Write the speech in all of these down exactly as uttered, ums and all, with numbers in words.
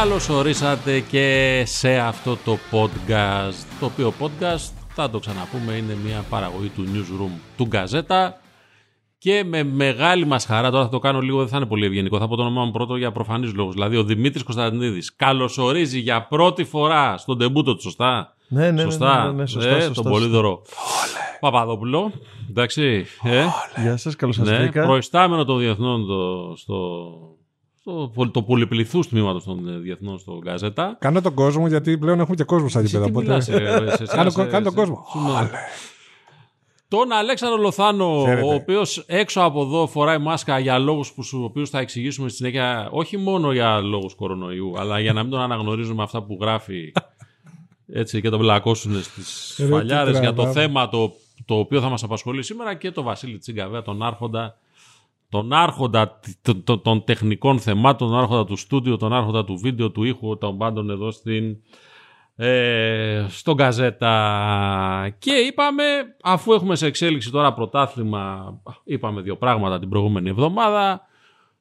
Καλώς ορίσατε και σε αυτό το podcast, το οποίο podcast, θα το ξαναπούμε, είναι μια παραγωγή του Newsroom του Γκαζέτα και με μεγάλη μας χαρά, τώρα θα το κάνω λίγο, δεν θα είναι πολύ ευγενικό, θα πω το όνομά μου πρώτο για προφανείς λόγους, δηλαδή ο Δημήτρης Κωνσταντινίδης καλωσορίζει για πρώτη φορά στον τεμπούτο του, σωστά? Ναι, ναι, σωστά, ναι, ναι, ναι, σωστά, ε, σωστά, τον Πολύδωρο Παπαδόπουλο, εντάξει. Ε, γεια σας, καλώς σας βρήκα. Ναι, προϊστάμενο των διεθνών το, στο... Το, το πολυπληθούς τμήματος των διεθνών στο Γκαζέτα. Κάνω τον κόσμο, γιατί πλέον έχουμε και κόσμο στα γήπεδα. Κάνω τον κόσμο. Τον Αλέξανδρο Λοθάνο, Φέρετε. ο οποίος έξω από εδώ φοράει μάσκα για λόγους που στους οποίους θα εξηγήσουμε στη συνέχεια, όχι μόνο για λόγους κορονοϊού, αλλά για να μην τον αναγνωρίζουμε αυτά που γράφει έτσι και τον μπλακώσουν στις φαλιάρες για το θέμα το, το οποίο θα μας απασχολεί σήμερα, και τον Βασίλη Τσίγκαβέα, τον άρχοντα. Τον άρχοντα των τεχνικών θεμάτων, τον άρχοντα του στούντιο, τον άρχοντα του βίντεο, του ήχου, των πάντων εδώ στην, ε, στον Γκαζέτα. Και είπαμε, αφού έχουμε σε εξέλιξη τώρα πρωτάθλημα, είπαμε δύο πράγματα την προηγούμενη εβδομάδα,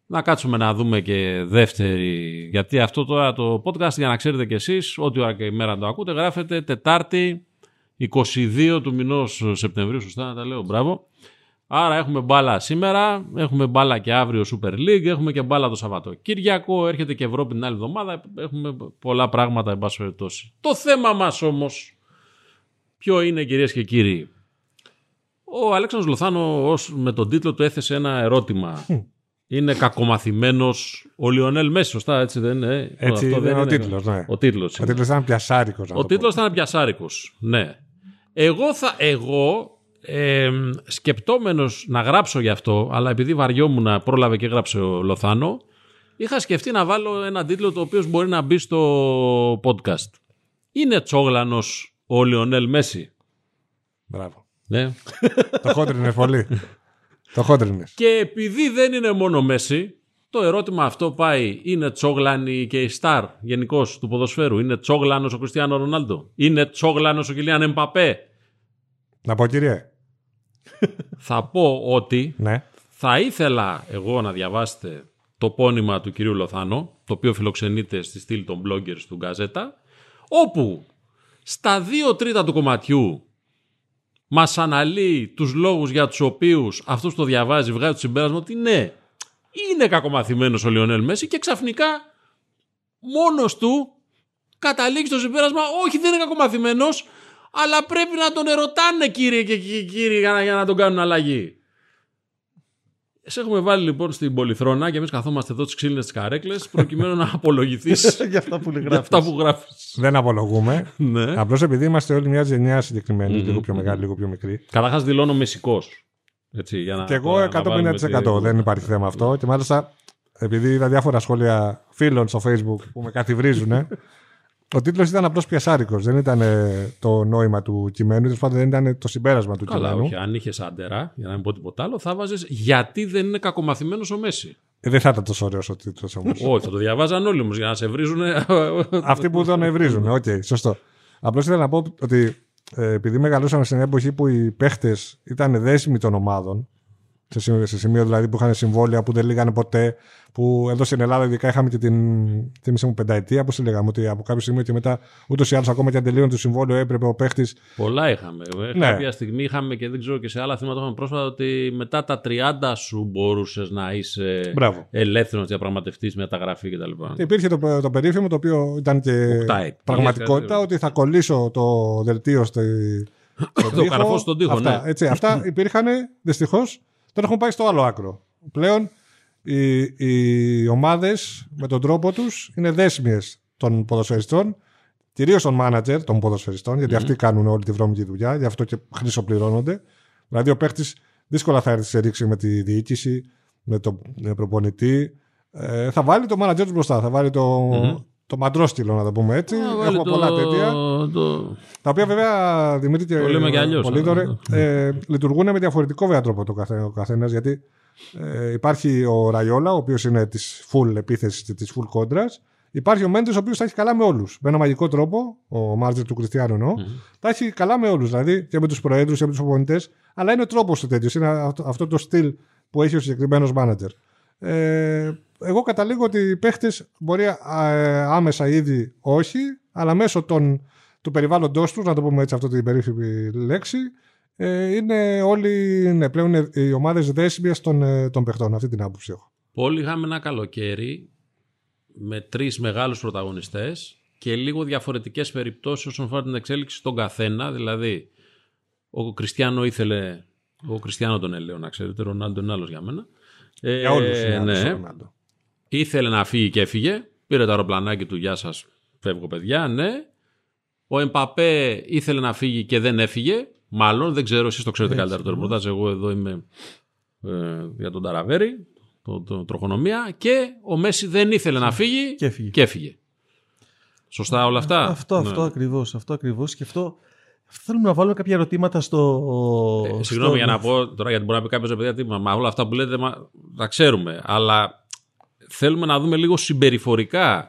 να κάτσουμε να δούμε και δεύτερη. Γιατί αυτό τώρα το podcast, για να ξέρετε κι εσείς, ό,τι ώρα και η μέρα το ακούτε, γράφεται Τετάρτη είκοσι δύο του μηνός Σεπτεμβρίου, σωστά να τα λέω, μπράβο. Άρα έχουμε μπάλα σήμερα, έχουμε μπάλα και αύριο Super League, έχουμε και μπάλα το Σαββατοκύριακο, έρχεται και Ευρώπη την άλλη εβδομάδα, έχουμε πολλά πράγματα εν πάση περιπτώσει. Το θέμα μας όμως, ποιο είναι, κυρίες και κύριοι? Ο Αλέξανδρος Λοθάνο με τον τίτλο του έθεσε ένα ερώτημα. Είναι κακομαθημένος ο Λιονέλ Μέσι, σωστά, έτσι δεν είναι? Έτσι αυτό είναι, δεν ο είναι, τίτλος, ναι. Ο τίτλος ήταν πιασάρικος. Ο τίτλος ήταν πιασάρικος, ναι. Εγώ θα... Εγώ... Ε, σκεπτόμενος να γράψω γι' αυτό, αλλά επειδή βαριόμουν, πρόλαβε και γράψε ο Λοθάνο, είχα σκεφτεί να βάλω ένα τίτλο το οποίο μπορεί να μπει στο podcast. Είναι τσόγλανος ο Λιονέλ Μέσι? Μπράβο, ναι. Το χόντρινες πολύ. Το χόντρινες. Και επειδή δεν είναι μόνο Μέσι, το ερώτημα αυτό πάει, είναι τσόγλανοι και οι στάρ γενικώς του ποδοσφαίρου? Είναι τσόγλανος ο Κριστιάνο Ρονάλντο? Είναι τσόγλανος ο Κιλιάν Εμπαπέ? Να πω, κύριε. Θα πω ότι ναι. Θα ήθελα εγώ να διαβάσετε το πόνημα του κυρίου Λοθάνο, το οποίο φιλοξενείται στη στήλη των bloggers του Γκαζέτα, όπου στα δύο τρίτα του κομματιού μας αναλύει τους λόγους για τους οποίους αυτός το διαβάζει, βγάζει το συμπέρασμα ότι ναι, είναι κακομαθημένος ο Λιονέλ Μέσι, και ξαφνικά μόνος του καταλήγει στο συμπέρασμα όχι, δεν είναι κακομαθημένος, αλλά πρέπει να τον ερωτάνε, κύριε και κύριοι, για να, για να τον κάνουν αλλαγή. Σε έχουμε βάλει λοιπόν στην πολυθρόνα και εμείς καθόμαστε εδώ τις ξύλινες τις καρέκλες προκειμένου να απολογηθείς για αυτά που γράφεις. Δεν απολογούμε. Ναι. Απλώς επειδή είμαστε όλοι μια γενιά συγκεκριμένη, mm-hmm. λίγο πιο μεγάλη, λίγο πιο μικρή. Καταρχάς δηλώνω μεσικός. Έτσι, για να, και εγώ εκατόν πενήντα τοις εκατό, δεν υπάρχει θέμα αυτό. Και μάλιστα επειδή είδα διάφορα σχόλια φίλων στο Facebook που με καθιβρίζουνε, ο τίτλος ήταν απλώς πιασάρικος, δεν ήταν το νόημα του κειμένου, δεν ήταν το συμπέρασμα του κειμένου. Καλά, όχι. Αν είχες άντερα, για να μην πω τίποτα άλλο, θα βάζεις γιατί δεν είναι κακομαθημένος ο Μέσι. Ε, δεν θα ήταν τόσο ωραίος ο τίτλος όμως. Όχι, θα το διαβάζαν όλοι όμως για να σε βρίζουν. Αυτοί που τον ευρίζουν, οκ, okay, σωστό. Απλώς ήθελα να πω ότι επειδή μεγαλούσαμε σε μια εποχή που οι παίχτες ήταν δέσιμοι των ομάδων, σε σημείο δηλαδή που είχαν συμβόλαια που δεν λήγανε ποτέ, που εδώ στην Ελλάδα ειδικά είχαμε και την, τη μισή μου πενταετία, πώς τη λέγαμε, ότι από κάποιο σημείο και μετά ούτως ή άλλως ακόμα και αν τελείωνε το συμβόλαιο έπρεπε ο παίχτης. Πολλά είχαμε. Ναι. Κάποια στιγμή είχαμε, και δεν ξέρω, και σε άλλα θέματα είχαμε πρόσφατα, ότι μετά τα τριάντα σου μπορούσες να είσαι ελεύθερος διαπραγματευτής, μεταγραφή κτλ. Υπήρχε το, το περίφημο, το οποίο ήταν και Οκτάει. πραγματικότητα, ότι θα κολλήσω το δελτίο στη, το καρφώ στον τοίχο. Αυτά, ναι. Έτσι, αυτά υπήρχαν δυστυχώς. Τώρα έχουμε πάει στο άλλο άκρο. Πλέον οι, οι ομάδες με τον τρόπο τους είναι δέσμιες των ποδοσφαιριστών, κυρίως των μάνατζερ των ποδοσφαιριστών, γιατί mm. αυτοί κάνουν όλη τη βρώμικη δουλειά, γι' αυτό και χρυσοπληρώνονται. Δηλαδή ο παίχτης δύσκολα θα έρθει σε ρήξη με τη διοίκηση, με τον προπονητή. Ε, θα βάλει το μάνατζερ του μπροστά, θα βάλει το, mm. το μαντρόστιλο, να το πούμε έτσι. Yeah, έχουμε το... πολλά τέτοια. Το... Τα οποία βέβαια, Δημήτρη και Πολύδωρε, ε, λειτουργούν με διαφορετικό βέβαια τρόπο το καθένα, ο καθένας, γιατί ε, υπάρχει ο Ραϊόλα, ο οποίος είναι της full επίθεσης και της full κόντρας. Υπάρχει ο Μέντες, ο οποίος τα έχει καλά με όλους. Με ένα μαγικό τρόπο, ο μάρτυρ του Κριστιάνου εννοώ, mm-hmm. τα έχει καλά με όλους. Δηλαδή και με τους προέδρους και με τους προπονητές. Αλλά είναι ο τρόπος του τέτοιος. Είναι αυτό, αυτό το στυλ που έχει ο συγκεκριμένος μάνατζερ. Ε, εγώ καταλήγω ότι οι παίχτες μπορεί άμεσα ήδη όχι, αλλά μέσω των, του περιβάλλοντός τους, να το πούμε έτσι αυτό την περίφημη λέξη, είναι όλοι, ναι, πλέον είναι οι ομάδες δέσμιας των, των παιχτών. Αυτή την άποψη έχω. Όλοι είχαμε ένα καλοκαίρι με τρεις μεγάλους πρωταγωνιστές και λίγο διαφορετικές περιπτώσεις όσον αφορά την εξέλιξη στον καθένα. Δηλαδή, ο Κριστιάνο ήθελε. Ο Κριστιάνο τον έλεγε, να ξέρετε, ο Ρονάλντο είναι άλλος για μένα. Για όλους ε, είναι ναι. Ρονάλντο. Ήθελε να φύγει και έφυγε. Πήρε το αεροπλανάκι του, γεια σας, φεύγω παιδιά, ναι. Ο Εμπαπέ ήθελε να φύγει και δεν έφυγε. Μάλλον, δεν ξέρω, εσείς το ξέρετε έτσι, καλύτερα το ρεπορτάζ. Εγώ εδώ είμαι ε, για τον Ταραβέρι, τον το, τροχονομία. Και ο Μέση δεν ήθελε να φύγει και έφυγε. Και έφυγε. Σωστά όλα αυτά. Αυτό, ναι. αυτό ακριβώς. Αυτό ακριβώς. Και αυτό θέλουμε να βάλουμε κάποια ερωτήματα στο. Ε, συγγνώμη στο... για να πω τώρα, γιατί μπορεί να πει κάποιο παιδί, μα όλα αυτά που λέτε μα, τα ξέρουμε. Αλλά θέλουμε να δούμε λίγο συμπεριφορικά.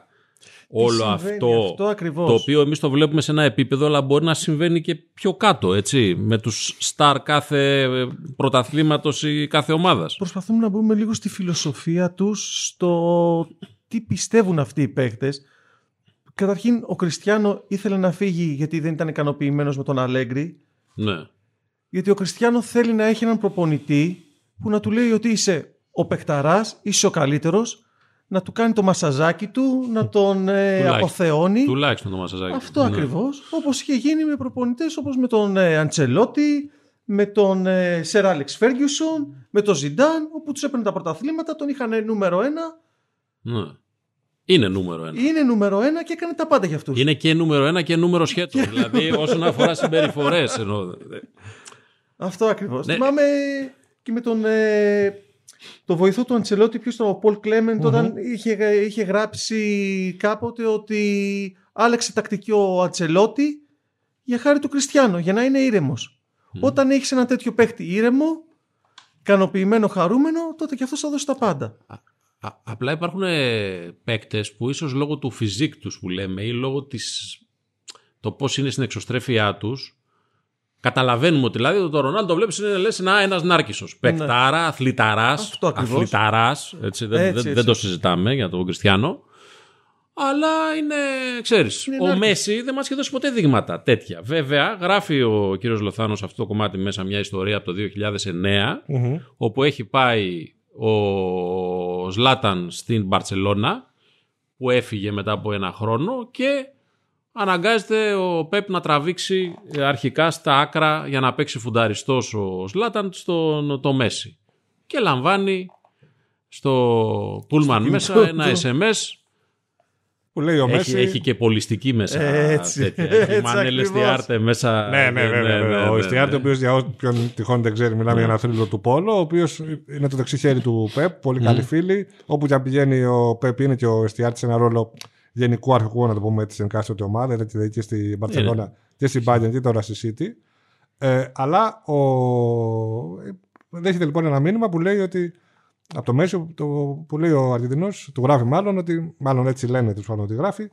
Όλο αυτό, αυτό το οποίο εμείς το βλέπουμε σε ένα επίπεδο, αλλά μπορεί να συμβαίνει και πιο κάτω, έτσι, με τους στάρ κάθε πρωταθλήματος ή κάθε ομάδας. Προσπαθούμε να μπούμε λίγο στη φιλοσοφία τους, στο τι πιστεύουν αυτοί οι παίκτες. Καταρχήν, ο Κριστιάνο ήθελε να φύγει γιατί δεν ήταν ικανοποιημένος με τον Αλέγκρι. Ναι. Γιατί ο Κριστιάνο θέλει να έχει έναν προπονητή που να του λέει ότι είσαι ο παικταράς, είσαι ο καλύτερος. Να του κάνει το μασαζάκι του, να τον ε, αποθεώνει. Τουλάχιστον το μασαζάκι του. Αυτό ναι. ακριβώς. Όπως είχε γίνει με προπονητές, όπως με τον ε, Αντσελότι, με τον ε, Sir Alex Ferguson, με τον Ζιντάν, όπου τους έπαιρνε τα πρωταθλήματα, τον είχαν νούμερο ένα. Ναι. Είναι νούμερο ένα. Είναι νούμερο ένα και έκανε τα πάντα για αυτούς. Είναι και νούμερο ένα και νούμερο σχέτο. δηλαδή όσον αφορά συμπεριφορές. Εννοώ. Αυτό ακριβώς. Ναι. Θυμάμαι και με τον... Ε, το βοηθό του Αντσελότη, ποιος ήταν, ο Πολ Κλέμεν, mm-hmm. όταν είχε, είχε γράψει κάποτε ότι άλλαξε τακτική ο Αντσελότη για χάρη του Κριστιάνο, για να είναι ήρεμος. Mm. Όταν έχεις ένα τέτοιο παίχτη ήρεμο, ικανοποιημένο, χαρούμενο, τότε και αυτός θα δώσει τα πάντα. Α, α, απλά υπάρχουν παίκτες που ίσως λόγω του φυσικού τους που λέμε ή λόγω της, το πώς είναι στην εξωστρέφειά τους, καταλαβαίνουμε ότι δηλαδή το Ρονάλντο το βλέπεις είναι λες να ένας νάρκισσος. Πεκτάρα, ναι. αθληταράς, αθληταράς, έτσι, δεν, έτσι, δεν, δεν το συζητάμε για τον Κριστιάνο. Αλλά είναι, ξέρεις, είναι ο νάρκης. Μέση δεν μας έχει δώσει ποτέ δείγματα τέτοια. Βέβαια, γράφει ο κύριος Λοθάνος αυτό το κομμάτι μέσα μια ιστορία από το δύο χιλιάδες εννέα, mm-hmm. όπου έχει πάει ο Ζλάταν στην Μπαρτσελώνα, που έφυγε μετά από ένα χρόνο και... Αναγκάζεται ο Πέπ να τραβήξει αρχικά στα άκρα για να παίξει φουνταριστός ο Ζλάταν στον το Μέση. Και λαμβάνει στο πούλμαν μέσα το, ένα το... ες εμ ες που λέει ο Μέση. Έχει, έχει και πολιστική μέσα. Έτσι. Μανέλ Εστιάρτε μέσα. Ναι, ναι, ναι. ναι, ναι, ναι, ναι, ναι. Ο Εστιάρτε, ο οποίος για όποιον τυχόν δεν ξέρει, μιλάμε για ένα θρύλο του Πόλο, ο οποίος είναι το δεξί χέρι του Πέπ, πολύ καλή φίλη. Όπου και πηγαίνει ο Πέπ είναι και ο Εστιάρτε σε ένα ρόλο γενικού αρχηγού, να το πούμε έτσι, στην εκάστοτε ομάδα, δηλαδή και στην Μπαρτσελώνα και στην Bayern και τώρα στη City. Ε, αλλά ο... δέχεται λοιπόν ένα μήνυμα που λέει ότι, από το Μέση, το... που λέει ο Αργεντινός, του γράφει μάλλον ότι, μάλλον έτσι λένε, τους πάνω ότι γράφει,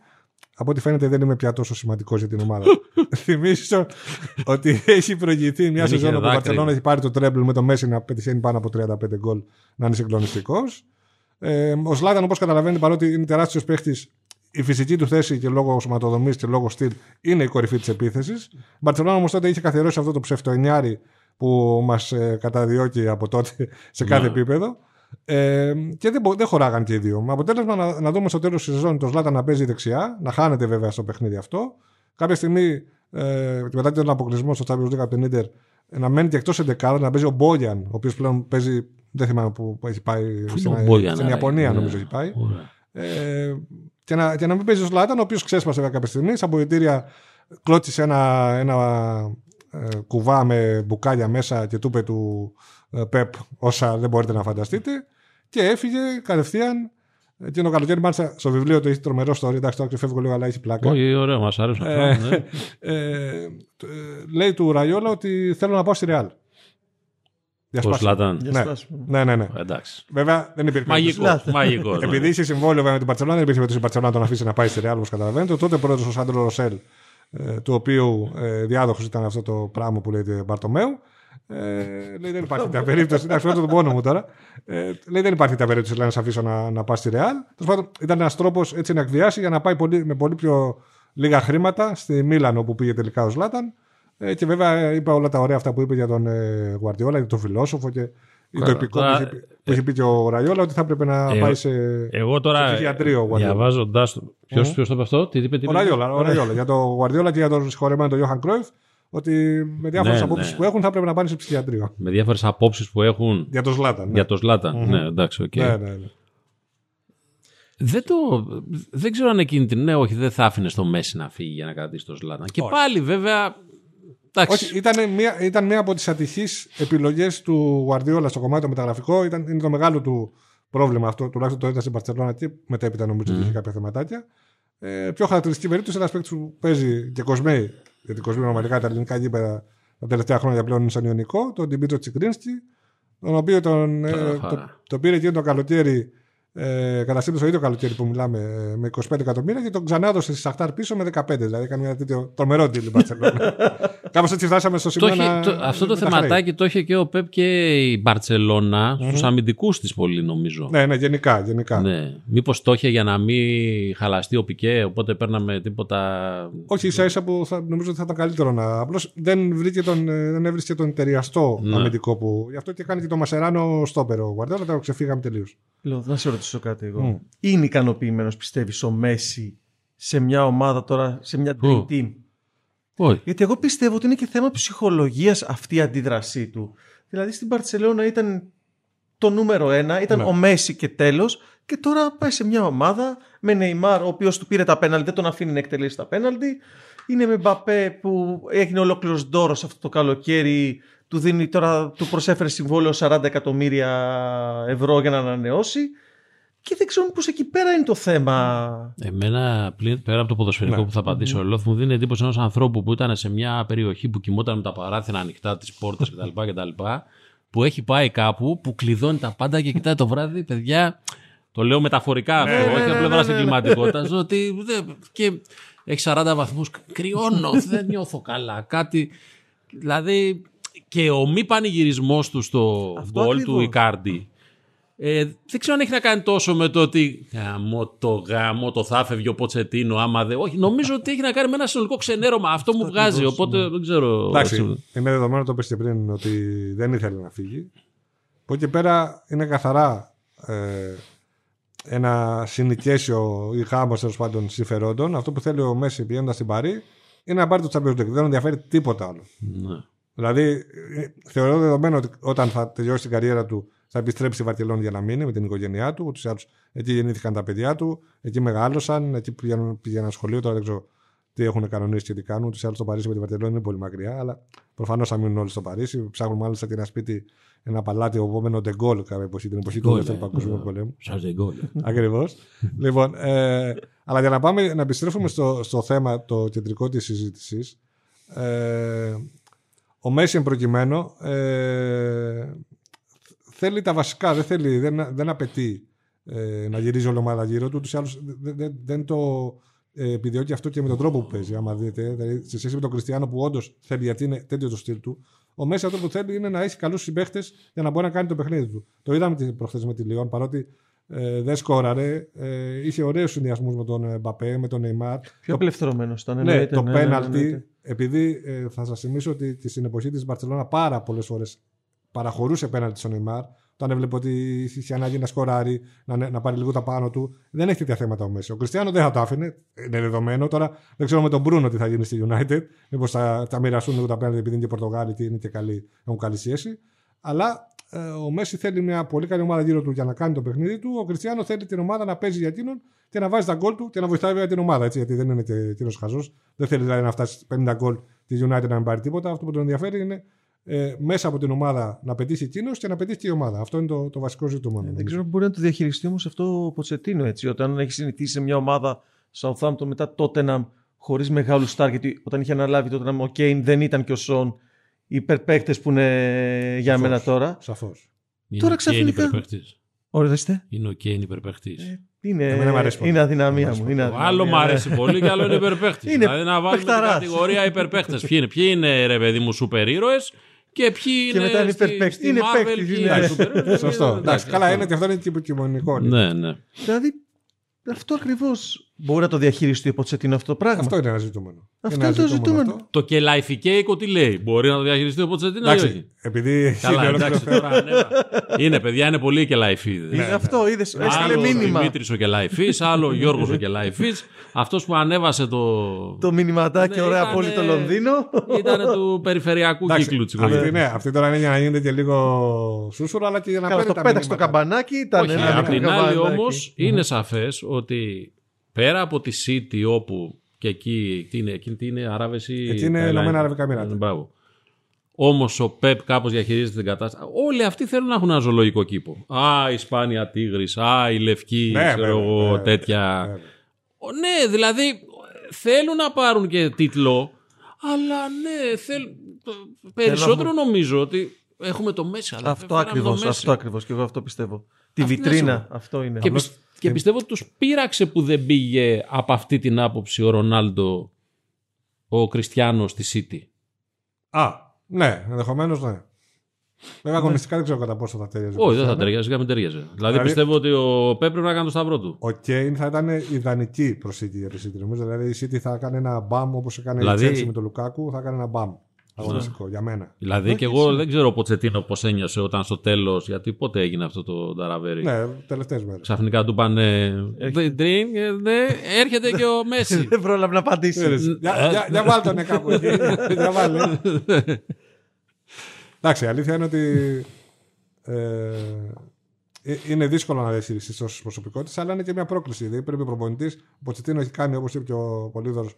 από ό,τι φαίνεται δεν είμαι πια τόσο σημαντικός για την ομάδα. Θυμίζω ότι έχει προηγηθεί μια σεζόν όπου η Μπαρτσελώνα έχει πάρει το τρέμπλ με το Μέση να πετυχαίνει πάνω από τριάντα πέντε γκολ, να είναι συγκλονιστικός. Ε, ο Ζλάταν, όπως καταλαβαίνετε, παρότι είναι τεράστιος παίχτης, η φυσική του θέση και λόγω σωματοδομής και λόγω στυλ είναι η κορυφή της επίθεσης. Η Μπαρτσελόνα όμως τότε είχε καθιερώσει αυτό το ψευτοενιάρι που μας ε, καταδιώκει από τότε σε κάθε yeah. επίπεδο. Ε, και δεν, δεν χωράγαν και οι δύο. Με αποτέλεσμα να, να δούμε στο τέλος της σεζόν τον Ζλάταν να παίζει δεξιά, να χάνεται βέβαια στο παιχνίδι αυτό. Κάποια στιγμή, ε, μετά τον αποκλεισμό στο Champions League από την Ίντερ, να μένει και εκτός εντεκάδας, να παίζει ο Μπόγιαν, ο οποίος πλέον παίζει, δεν θυμάμαι που έχει πάει, στην, Μπόγιαν, στην Ιαπωνία yeah. νομίζω έχει πάει. Yeah. Ε, Και να, και να μην παίζει ο Ζλάταν, ο οποίος ξέσπασε κάποια στιγμή. Στα αποδητήρια κλώτσισε ένα, ένα ε, κουβά με μπουκάλια μέσα και του είπε του ε, Πεπ όσα δεν μπορείτε να φανταστείτε. Και έφυγε κατευθείαν. Εκείνο το καλοκαίρι, μάλιστα στο βιβλίο του έχει τρομερό story. Εντάξει, το άκρη φεύγω λίγο, αλλά έχει πλάκα. Όχι, ωραία, μας άρεσε. Ε, ναι. ε, ε, λέει του Ραϊόλα ότι θέλω να πάω στη Ρεάλ. Ο Ζλάταν. Ναι. ναι, ναι, ναι. Εντάξει. Βέβαια δεν υπήρχε. Μαγικό. Μαγικό ναι. Επειδή είσαι συμβόλαιο με την Μπαρτσελόνα, δεν υπήρχε περίπτωση η Μπαρτσελόνα να τον αφήσει να πάει στη Ρεάλ, όπως καταλαβαίνετε. Τότε πρόεδρος ο Σάντρο Ροσέλ, του οποίου διάδοχος ήταν αυτό το πράγμα που λέει Μπαρτομέου, Ε, λέει δεν υπάρχει τέτοια περίπτωση. Εντάξει, φέρω το πόνο μου τώρα. Ε, λέει δεν υπάρχει τέτοια περίπτωση λέει, να σε αφήσω να, να πας στη Ρεάλ. Τέλος πάντων, ήταν ένας τρόπος έτσι να εκβιάσει για να πάει πολύ, με πολύ πιο λίγα χρήματα στη Μίλανο που πήγε τελικά ο Ζλάταν. Ε, και βέβαια είπα όλα τα ωραία αυτά που είπε για τον ε, Γουαρδιόλα, για τον φιλόσοφο και το επικό που είχε, που είχε πει και ο Ραϊόλα ότι θα πρέπει να ε, πάει σε γιατρείο. Διαβάζοντας. Ποιο το είπε αυτό, τι είπε. Ο Ραϊόλα. Για τον Γουαρδιόλα και για τον συγχωρεμένο τον Ιωάν Κρόιφ. Ότι με διάφορες ναι, απόψεις ναι. που έχουν θα πρέπει να πάνε σε ψυχιατρίο. Με διάφορες απόψεις που έχουν. Για το Ζλάταν. Ναι. Για το Ζλάταν. Mm-hmm. Ναι, εντάξει, okay. ναι, ναι, ναι. Δεν, το... δεν ξέρω αν εκείνη την. Ναι, όχι, δεν θα άφηνες το Μέση να φύγει για να κρατήσει το Ζλάταν. Και όχι. πάλι, βέβαια. Όχι, ήταν, μια, ήταν μια από τις ατυχείς επιλογές του Γουαρδιόλα στο κομμάτι το μεταγραφικό. Ήταν, είναι το μεγάλο του πρόβλημα αυτό. Τουλάχιστον το ήταν στην Μπαρτσελόνα και μετέπειτα νομίζω ότι είχε κάποια θεματάκια. Ε, πιο χαρακτηριστική περίπτωση ένα παίκτη που παίζει και κοσμέει. Γιατί κοσμήνω μερικά τα ελληνικά γήπερα τα τελευταία χρόνια πλέον είναι σαν Ιωνικό, τον Δημήτρο Τσιγκρίνσκι, τον οποίο τον, ε, το, το πήρε και τον καλοκαίρι, ε, καταστήριζε το ίδιο καλοκαίρι που μιλάμε, με είκοσι πέντε εκατομμύρια και τον ξανά έδωσε στη Σαχτάρ πίσω με δεκαπέντε. Δηλαδή έκανε ένα τέτοιο τρομερό deal η Μπαρτσελόνα. Κάπως έτσι φτάσαμε στο σημείο. να... το, αυτό το θεματάκι το είχε και ο Πέπ και η Μπαρτσελόνα mm-hmm. στους αμυντικούς της πολύ, νομίζω. Ναι, ναι, γενικά. γενικά. Ναι. Μήπως το είχε για να μην χαλαστεί ο Πικέ, οπότε παίρναμε τίποτα. Όχι, ίσα ίσα που θα, νομίζω ότι θα ήταν καλύτερο να. Απλώς δεν, δεν έβρισκε τον εταιριαστό ναι. αμυντικό που. Γι' αυτό και κάνει και το Μασεράνο στόπερο. Γουαρδιόλα, τώρα ξεφύγαμε τελείως. Να σε ρωτήσω κάτι εγώ. Mm. Είναι ικανοποιημένος, πιστεύεις, ο Μέση σε μια ομάδα τώρα, σε μια dream team? Όχι. Γιατί εγώ πιστεύω ότι είναι και θέμα ψυχολογίας αυτή η αντίδρασή του. Δηλαδή στην Μπαρτσελόνα ήταν το νούμερο ένα, ήταν ναι. ο Μέση και τέλος. Και τώρα πάει σε μια ομάδα με Νεϊμάρ, ο οποίος του πήρε τα πέναλτι, δεν τον αφήνει να εκτελέσει τα πέναλτι. Είναι με Μπαπέ που έγινε ολόκληρος ντόρος αυτό το καλοκαίρι. Του, δίνει, τώρα, του προσέφερε συμβόλαιο σαράντα εκατομμύρια ευρώ για να ανανεώσει. Και δεν ξέρω πώς εκεί πέρα είναι το θέμα. Εμένα, πέρα από το ποδοσφαιρικό ναι. που θα απαντήσω, ο Λόθ μου δίνει εντύπωση ενός ανθρώπου που ήταν σε μια περιοχή που κοιμόταν με τα παράθυρα ανοιχτά, τις πόρτες κτλ. Που έχει πάει κάπου, που κλειδώνει τα πάντα και κοιτάει το βράδυ, παιδιά. Το λέω μεταφορικά αυτό, όχι από πλευρά στην κλιματικότητα. Ότι και έχει σαράντα βαθμούς, κρυώνω, δεν νιώθω καλά. Κάτι. Δηλαδή. Και ο μη πανηγυρισμός του στο γκολ του Ικάρντι. Ε, δεν ξέρω αν έχει να κάνει τόσο με το ότι γάμο το γάμο, το θα φεύγει ο Ποτσετίνο, άμα δεν. Όχι, νομίζω ότι έχει να κάνει με ένα συνολικό ξενέρωμα. Αυτό μου βγάζει, οπότε ναι. δεν ξέρω. Εντάξει, είναι δεδομένο, το είπες και πριν, ότι δεν ήθελε να φύγει. Από εκεί πέρα είναι καθαρά ε, ένα συνοικέσιο ή γάμος τέλος πάντων συμφερόντων. Αυτό που θέλει ο Μέση πηγαίνοντας στην Παρί είναι να πάρει το Champions League. Δεν ενδιαφέρει τίποτα άλλο. Ναι. Δηλαδή, θεωρώ δεδομένο ότι όταν θα τελειώσει την καριέρα του θα επιστρέψει στη Βαρκελόνη για να μείνει με την οικογένειά του. Τους άλλους, εκεί γεννήθηκαν τα παιδιά του, εκεί μεγάλωσαν, εκεί πήγαιναν, πήγαιναν σχολείο. Τώρα δεν ξέρω τι έχουν κανονίσει και τι κάνουν. Τους άλλους, το Παρίσι με τη Βαρκελόνη είναι πολύ μακριά, αλλά προφανώς θα μείνουν όλοι στο Παρίσι. Ψάχνουν μάλιστα και ένα σπίτι, ένα παλάτι, ο επόμενο Ντεγκόλ, κάποια εποχή, την εποχή του Δεύτερου Παγκοσμίου Πολέμου. Σαν Ντεγκόλ. Ακριβώς. Λοιπόν, ε, αλλά για να, πάμε, να επιστρέφουμε στο, στο θέμα το κεντρικό της συζήτησης. Ε, Ο Μέση εν προκειμένου ε, θέλει τα βασικά, δεν, θέλει, δεν, δεν απαιτεί ε, να γυρίζει όλη η ομάδα γύρω του. Τους άλλους, δε, δε, δεν το ε, επιδιώκει αυτό και με τον τρόπο που παίζει. Άμα δείτε, δηλαδή, σε σχέση με τον Κριστιάνο που όντως θέλει, γιατί είναι τέτοιο το στυλ του, ο Μέση αυτό που θέλει είναι να έχει καλούς συμπαίχτες για να μπορεί να κάνει το παιχνίδι του. Το είδαμε προχθές με τη Λιόν, παρότι ε, δεν σκόραρε, ε, είχε ωραίους συνδυασμούς με τον Μπαπέ, με τον Νεϊμάρ. Πιο απελευθερωμένο ήταν, ναι, ναι, το ναι, πέναλτι. Ναι, ναι, ναι. Επειδή ε, θα σας θυμίσω ότι και στην εποχή της Μπαρτσελόνα πάρα πολλές φορές παραχωρούσε πέναλτι στον Νεϊμάρ, όταν έβλεπε ότι είχε ανάγκη να σκοράρει, να, να πάρει λίγο τα πάνω του. Δεν έχει τέτοια θέματα ο Μέση. Ο Κριστιάνο δεν θα το άφηνε, είναι δεδομένο. Τώρα δεν ξέρω με τον Μπρούνο τι θα γίνει στη United. Μήπως θα, θα μοιραστούν λίγο τα πέναλτι, επειδή είναι και Πορτογάλοι και είναι και καλοί, έχουν καλή σχέση. Αλλά ε, ο Μέση θέλει μια πολύ καλή ομάδα γύρω του για να κάνει το παιχνίδι του. Ο Κριστιάνο θέλει την ομάδα να παίζει για εκείνον και να βάζει τα γκολ του και να βοηθάει βέβαια την ομάδα. Έτσι, γιατί δεν είναι και εκείνος χαζός. Δεν θέλει δηλαδή να φτάσει πενήντα γκολ τη United να μην πάρει τίποτα. Αυτό που τον ενδιαφέρει είναι ε, μέσα από την ομάδα να πετύχει εκείνος και να πετύχει και η ομάδα. Αυτό είναι το, το βασικό ζήτημα. Ε, δεν ξέρω, μπορεί να το διαχειριστεί όμως αυτό ο Ποτσετίνο. Έτσι, όταν έχει συνηθίσει σε μια ομάδα Southampton μετά Tottenham χωρίς μεγάλους στάρ, γιατί όταν είχε αναλάβει Tottenham ο Kane δεν ήταν και ο Son, οι υπερπαίκτες που είναι σαφώς, για μένα τώρα. Σαφώς. Είναι τώρα ξαφνικά. Ορίστε. Είναι ο Κέιν υπερπαίκτης. Ε, είναι, είναι αδυναμία μου. Είναι αδυναμία. Άλλο μου αρέσει πολύ και άλλο είναι υπερπαίκτης. Δηλαδή να βάλουμε την κατηγορία υπερπαίκτες. Ποιοι είναι, ρε παιδί μου, σούπερ ήρωες Και ποιοι και είναι. Και μετά είναι υπερπαίκτης. Είναι παίκτης. Σωστό. Εντάξει, καλά είναι ότι αυτό είναι τυποκοιμωνικό. Ναι, ναι. Δηλαδή αυτό ακριβώς. Μπορεί να το διαχειριστεί ο Ποτσετίνο αυτό το πράγμα. Αυτό είναι ένα ζητούμενο. Αυτό είναι, είναι το ζητούμενο. ζητούμενο. Το κελαϊφικέικο τι λέει. Μπορεί να το διαχειριστεί ο Ποτσετίνο ή όχι. Επειδή. Καλά, είναι, εντάξει, τώρα, ναι. Είναι, παιδιά, είναι πολύ κελαϊφίδες. Ναι, ναι. Αυτό είδε. Άλλο ο Δημήτρης ο κελαϊφής, άλλο ο Γιώργος ο κελαϊφής. Αυτός που ανέβασε το. Το μηνυματάκι, ναι, ωραία πόλη το Λονδίνο. Ήταν του περιφερειακού κύκλου τη οικογένεια. Αυτή τώρα είναι για να γίνεται και λίγο σούσουρο, αλλά και για να παίρνει. Το πέταξε το καμπανάκι, ήταν ένα. Απ' την άλλη όμως είναι σαφές ότι. Πέρα από τη City, όπου και εκεί τι είναι, τι είναι Αράβες ή... Εκεί είναι Ηνωμένα Αραβικά Εμιράτα. Μπράβο. Όμως ο Πεπ κάπως διαχειρίζεται την κατάσταση. Όλοι αυτοί θέλουν να έχουν ένα ζωολογικό κήπο. Α, η Ισπάνια Τίγρης, α, η Λευκή, ναι, ξέρω ναι, εγώ, ναι, τέτοια... Ναι, ναι. ναι, δηλαδή θέλουν να πάρουν και τίτλο, αλλά ναι, θέλ... περισσότερο Θέλω... νομίζω ότι... Έχουμε το Μέση, αλλά αυτό ακριβώς. Αυτό ακριβώς και εγώ αυτό πιστεύω. Τη αυτή βιτρίνα, είναι. Αυτό είναι. Και, πι, και πιστεύω ότι τους πείραξε που δεν πήγε από αυτή την άποψη ο Ρονάλντο, ο Κριστιάνο στη City. Α, ναι, ενδεχομένως ναι. Βέβαια, αγωνιστικά δεν ξέρω κατά πόσο θα ταιριάζει. Όχι, δεν θα ταιριάζει, δεν ταιριάζει. Δηλαδή, δηλαδή πιστεύω ότι ο Πέπ πρέπει να κάνει το σταυρό του. Ο Κέιν θα ήταν ιδανική προσήκη για τη City. Νομίζω δηλαδή η City θα κάνει ένα μπαμ όπως έκανε δηλαδή... η Τσέλσι με τον Λουκάκου, θα κάνει ένα μπαμ. Αγωνιστικό, ναι. Για μένα. Δηλαδή Άχισε. Και εγώ δεν ξέρω ο Ποτσετίνο πώς ένιωσε όταν στο τέλος. Γιατί πότε έγινε αυτό το ταραβέρι. Ναι, τελευταίες μέρες. Ξαφνικά του πάνε. Dream, ναι, έρχεται και ο Μέση. Δεν πρόλαβε να απαντήσει. Για βάλτε τον κάπου εκεί. Εντάξει, η αλήθεια είναι ότι είναι δύσκολο να διαχειριστεί ω προσωπικότητα, αλλά είναι και μια πρόκληση. Δηλαδή πρέπει ο προπονητής. Ο Ποτσετίνο έχει κάνει, όπως είπε και ο Πολύδωρος,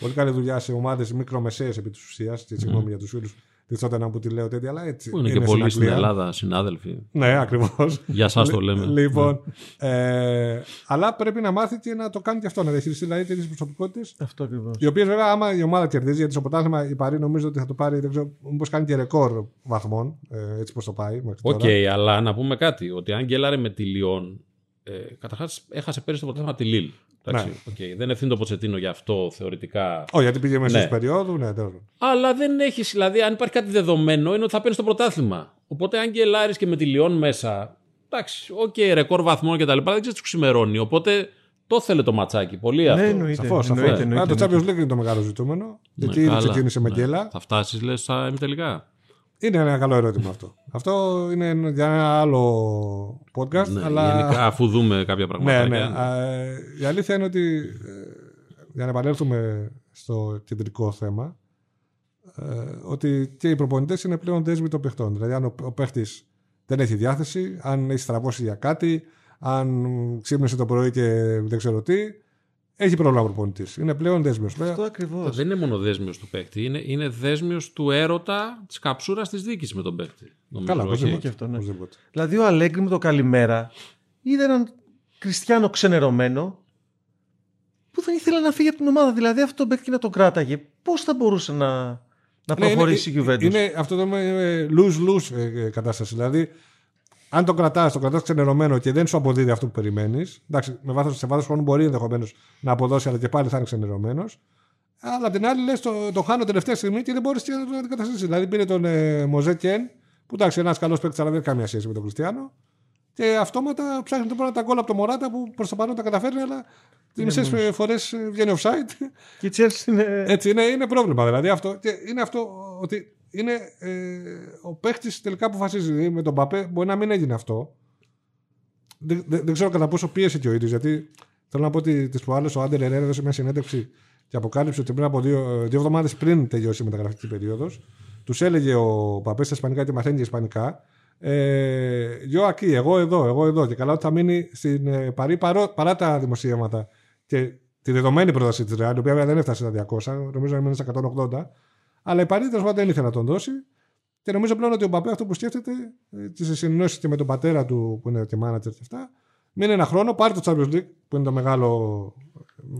πολύ καλή δουλειά σε ομάδες μικρομεσαίες επί της ουσίας. Και συγγνώμη mm. για τους φίλους της τότε να που τη λέω τέτοια, αλλά έτσι. Που είναι, είναι και πολλοί στην Ελλάδα συνάδελφοι. Ναι, ακριβώς. Για εσάς το λέμε. Λοιπόν. ε, αλλά πρέπει να μάθει και να το κάνει και αυτό, να διαχειριστεί δηλαδή τέτοιες προσωπικότητες. Αυτό ακριβώς. Οι οποίες βέβαια, άμα η ομάδα κερδίζει, γιατί στο ποτάσμα η Παρί νομίζω ότι θα το πάρει, δεν ξέρω, μήπως κάνει και ρεκόρ βαθμών, ε, έτσι πώς το πάει. Οκ, okay, αλλά να πούμε κάτι, ότι αν γκέλαρε με τη Λιόν, ε, καταρχάς έχασε πέρυσι το ποτάσμα τη Λίλ. Ναι. Okay. Δεν ευθύνεται ο Ποτσετίνο γι' αυτό θεωρητικά. Όχι, γιατί πήγε μέσα ναι. Στην περίοδο, ναι, τέλος. Αλλά δεν έχει, δηλαδή, αν υπάρχει κάτι δεδομένο, είναι ότι θα παίρνει το πρωτάθλημα. Οπότε, αν γκελάρεις και με τη Λιόν μέσα. Εντάξει, οκ, okay, ρεκόρ βαθμών κτλ. Δεν ξέρει τι ξημερώνει. Οπότε το θέλει το ματσάκι. Πολύ ναι, αυτό. Εννοείται, σαφώς, εννοείται, σαφώς. Εννοείται, το Champions League είναι το μεγάλο ζητούμενο. Γιατί ναι, ξεκίνησε με ναι. Γκέλα. Θα φτάσει, λες, στα ημιτελικά. Είναι ένα καλό ερώτημα αυτό. Αυτό είναι για ένα άλλο podcast. Ναι, αλλά... γενικά, αφού δούμε κάποια πράγματα. Ναι, ναι. ναι. Η αλήθεια είναι ότι για να επανέλθουμε στο κεντρικό θέμα, ότι και οι προπονητές είναι πλέον δέσμοι των παιχτών. Δηλαδή, αν ο παίχτης δεν έχει διάθεση, αν έχει στραβώσει για κάτι, αν ξύπνησε το πρωί και δεν ξέρω τι. Έχει πρόβλημα ο προπονητής. Είναι πλέον δέσμιος. Αυτό ακριβώς. Δεν είναι μόνο δέσμιος του παίκτη. Είναι, είναι δέσμιος του έρωτα, της καψούρας της δίκης με τον παίκτη. Καλά, πώς δεν και αυτό. Ναι. Δηλαδή ο Αλέγκρι με το καλημέρα είδε έναν Κριστιάνο ξενερωμένο που δεν ήθελε να φύγει από την ομάδα. Δηλαδή αυτό τον παίκτη να τον κράταγε. Πώς θα μπορούσε να, να ναι, προχωρήσει η Γιουβέντους. Είναι αυτό το lose-lose κατάσταση. Δηλαδή αν τον κρατάς, τον κρατάς ξενερωμένο και δεν σου αποδίδει αυτό που περιμένεις. Εντάξει, με βάθος, σε βάθος χρόνου μπορεί ενδεχομένως να αποδώσει, αλλά και πάλι θα είναι ξενερωμένος. Αλλά απ' την άλλη, λες, το, το χάνω τελευταία στιγμή και δεν μπορείς και να τον αντικαταστήσεις. Δηλαδή, πήρε τον ε, Μοζέ Κιέν, που εντάξει, ένας καλός παίκτης, αλλά δεν έχει καμία σχέση με τον Κριστιάνο. Και αυτόματα ψάχνει το πρώτο γκολ από τον Μωράτα που προς το παρόν τα καταφέρνει, αλλά τι μισές φορές βγαίνει offside. Και είναι... έτσι είναι, είναι πρόβλημα. Δηλαδή, αυτό, και είναι αυτό ότι. Είναι ε, ο παίχτης τελικά αποφασίζει. Με τον Μπαπέ μπορεί να μην έγινε αυτό. Δεν, δεν, δεν ξέρω κατά πόσο πίεσε και ο ίδιος. Γιατί θέλω να πω ότι τις προάλλες ο Άντερ Ερέρα έδωσε μια συνέντευξη και αποκάλυψε ότι πριν από δύο, δύο εβδομάδες πριν τελειώσει η μεταγραφική περίοδος, τους έλεγε ο Μπαπέ στα ισπανικά και μαθαίνει και ισπανικά. Γιο ε, ακεί, εγώ εδώ, εγώ εδώ. Και καλά ότι θα μείνει στην Παρί παρό, παρά τα δημοσίευματα και τη δεδομένη πρόταση της Ρεάλ, η οποία δεν έφτασε στα διακόσια, νομίζω έμεινε στα εκατόν ογδόντα. Αλλά η παρήταση δεν ήθελε να τον δώσει και νομίζω πλέον ότι ο Μπαπέ αυτό που σκέφτεται, τι συνεννόησει και με τον πατέρα του που είναι και μάνατζερ και αυτά, μείνει ένα χρόνο, πάρει το Champions League που είναι το μεγάλο,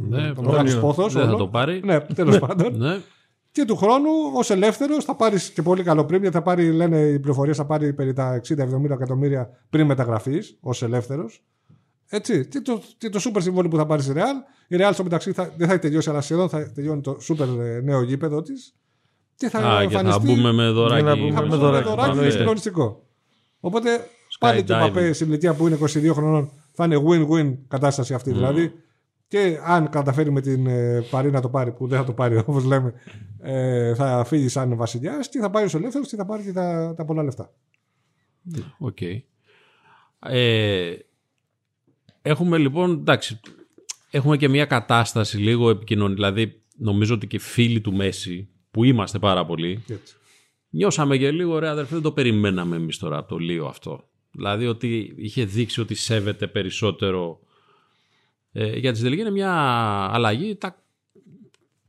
ναι, το μεγάλο πόθος. Δεν όλο. Θα το πάρει. Ναι, τέλος πάντων. Ναι. Και του χρόνου ως ελεύθερος θα πάρει και πολύ καλό πριν, γιατί θα πάρει, λένε οι πληροφορίες, θα πάρει περί τα εξήντα εβδομήντα εκατομμύρια πριν μεταγραφής ως ελεύθερος. Έτσι, και το, και το super συμβόλαιο που θα πάρει στη Real. Η Real στο μεταξύ θα, δεν θα έχει τελειώσει, αλλά σχεδόν θα τελειώνει το super νέο γήπεδο της. Τι θα Α, εμφανιστεί. Θα μπούμε με δωράκι. Θα μπούμε με δωράκι συγκλονιστικό. Οπότε πάλι το Παπέ συμπλητία που είναι είκοσι δύο χρονών θα είναι win-win κατάσταση αυτή. Mm. Δηλαδή και αν καταφέρει με την ε, Παρή να το πάρει, που δεν θα το πάρει όπως λέμε, ε, θα φύγει σαν βασιλιάς, τι θα πάρει ως ελεύθερος, τι θα πάρει και τα, τα πολλά λεφτά. Οκ. Okay. Ε, έχουμε λοιπόν, εντάξει, έχουμε και μια κατάσταση λίγο επικοινωνία. Δηλαδή νομίζω ότι και φίλοι του Μέση που είμαστε πάρα πολλοί, έτσι, νιώσαμε και λίγο ρε αδερφέ, δεν το περιμέναμε εμείς τώρα το λίγο αυτό. Δηλαδή ότι είχε δείξει ότι σέβεται περισσότερο. Ε, για τη τελική είναι μια αλλαγή τα...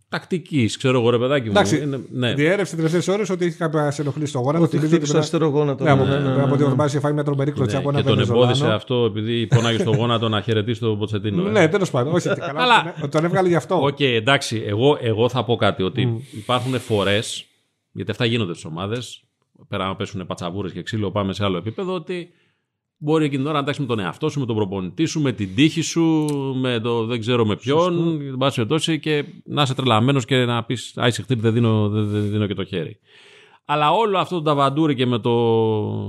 τακτικής, ξέρω εγώ ρε παιδάκι μου. Εντάξει, είναι, ναι. Διέρευσε τελευταίες ώρες ότι είχε κάποια ενοχλήσει στο γόνατο. Ότι χτύπησε αριστερό γόνατο. Ναι, από ναι, ναι, ναι, ναι, ναι, ναι. Ότι φάει μια τρομερή κλωτσιά από ένα παιδί. Και τον εμπόδισε αυτό επειδή πονάγει στο γόνατο να χαιρετήσει τον Ποτσετίνο. Ναι, τέλος πάντων. Όχι, καλά. Τον έβγαλε γι' αυτό. Οκ, εντάξει, εγώ θα πω κάτι. Ότι υπάρχουν φορές, γιατί αυτά γίνονται στις ομάδες, πέρα να πέσουν πατσαβούρες και ξύλο, πάμε σε άλλο επίπεδο, ότι μπορεί εκείνη την ώρα να τάξει με τον εαυτό σου, με τον προπονητή σου, με την τύχη σου, με το δεν ξέρω με ποιον, και να είσαι τρελαμένος και να πεις άισε χτύπη, δεν δίνω, δεν δίνω και το χέρι. Αλλά όλο αυτό το ταβαντούρι και με το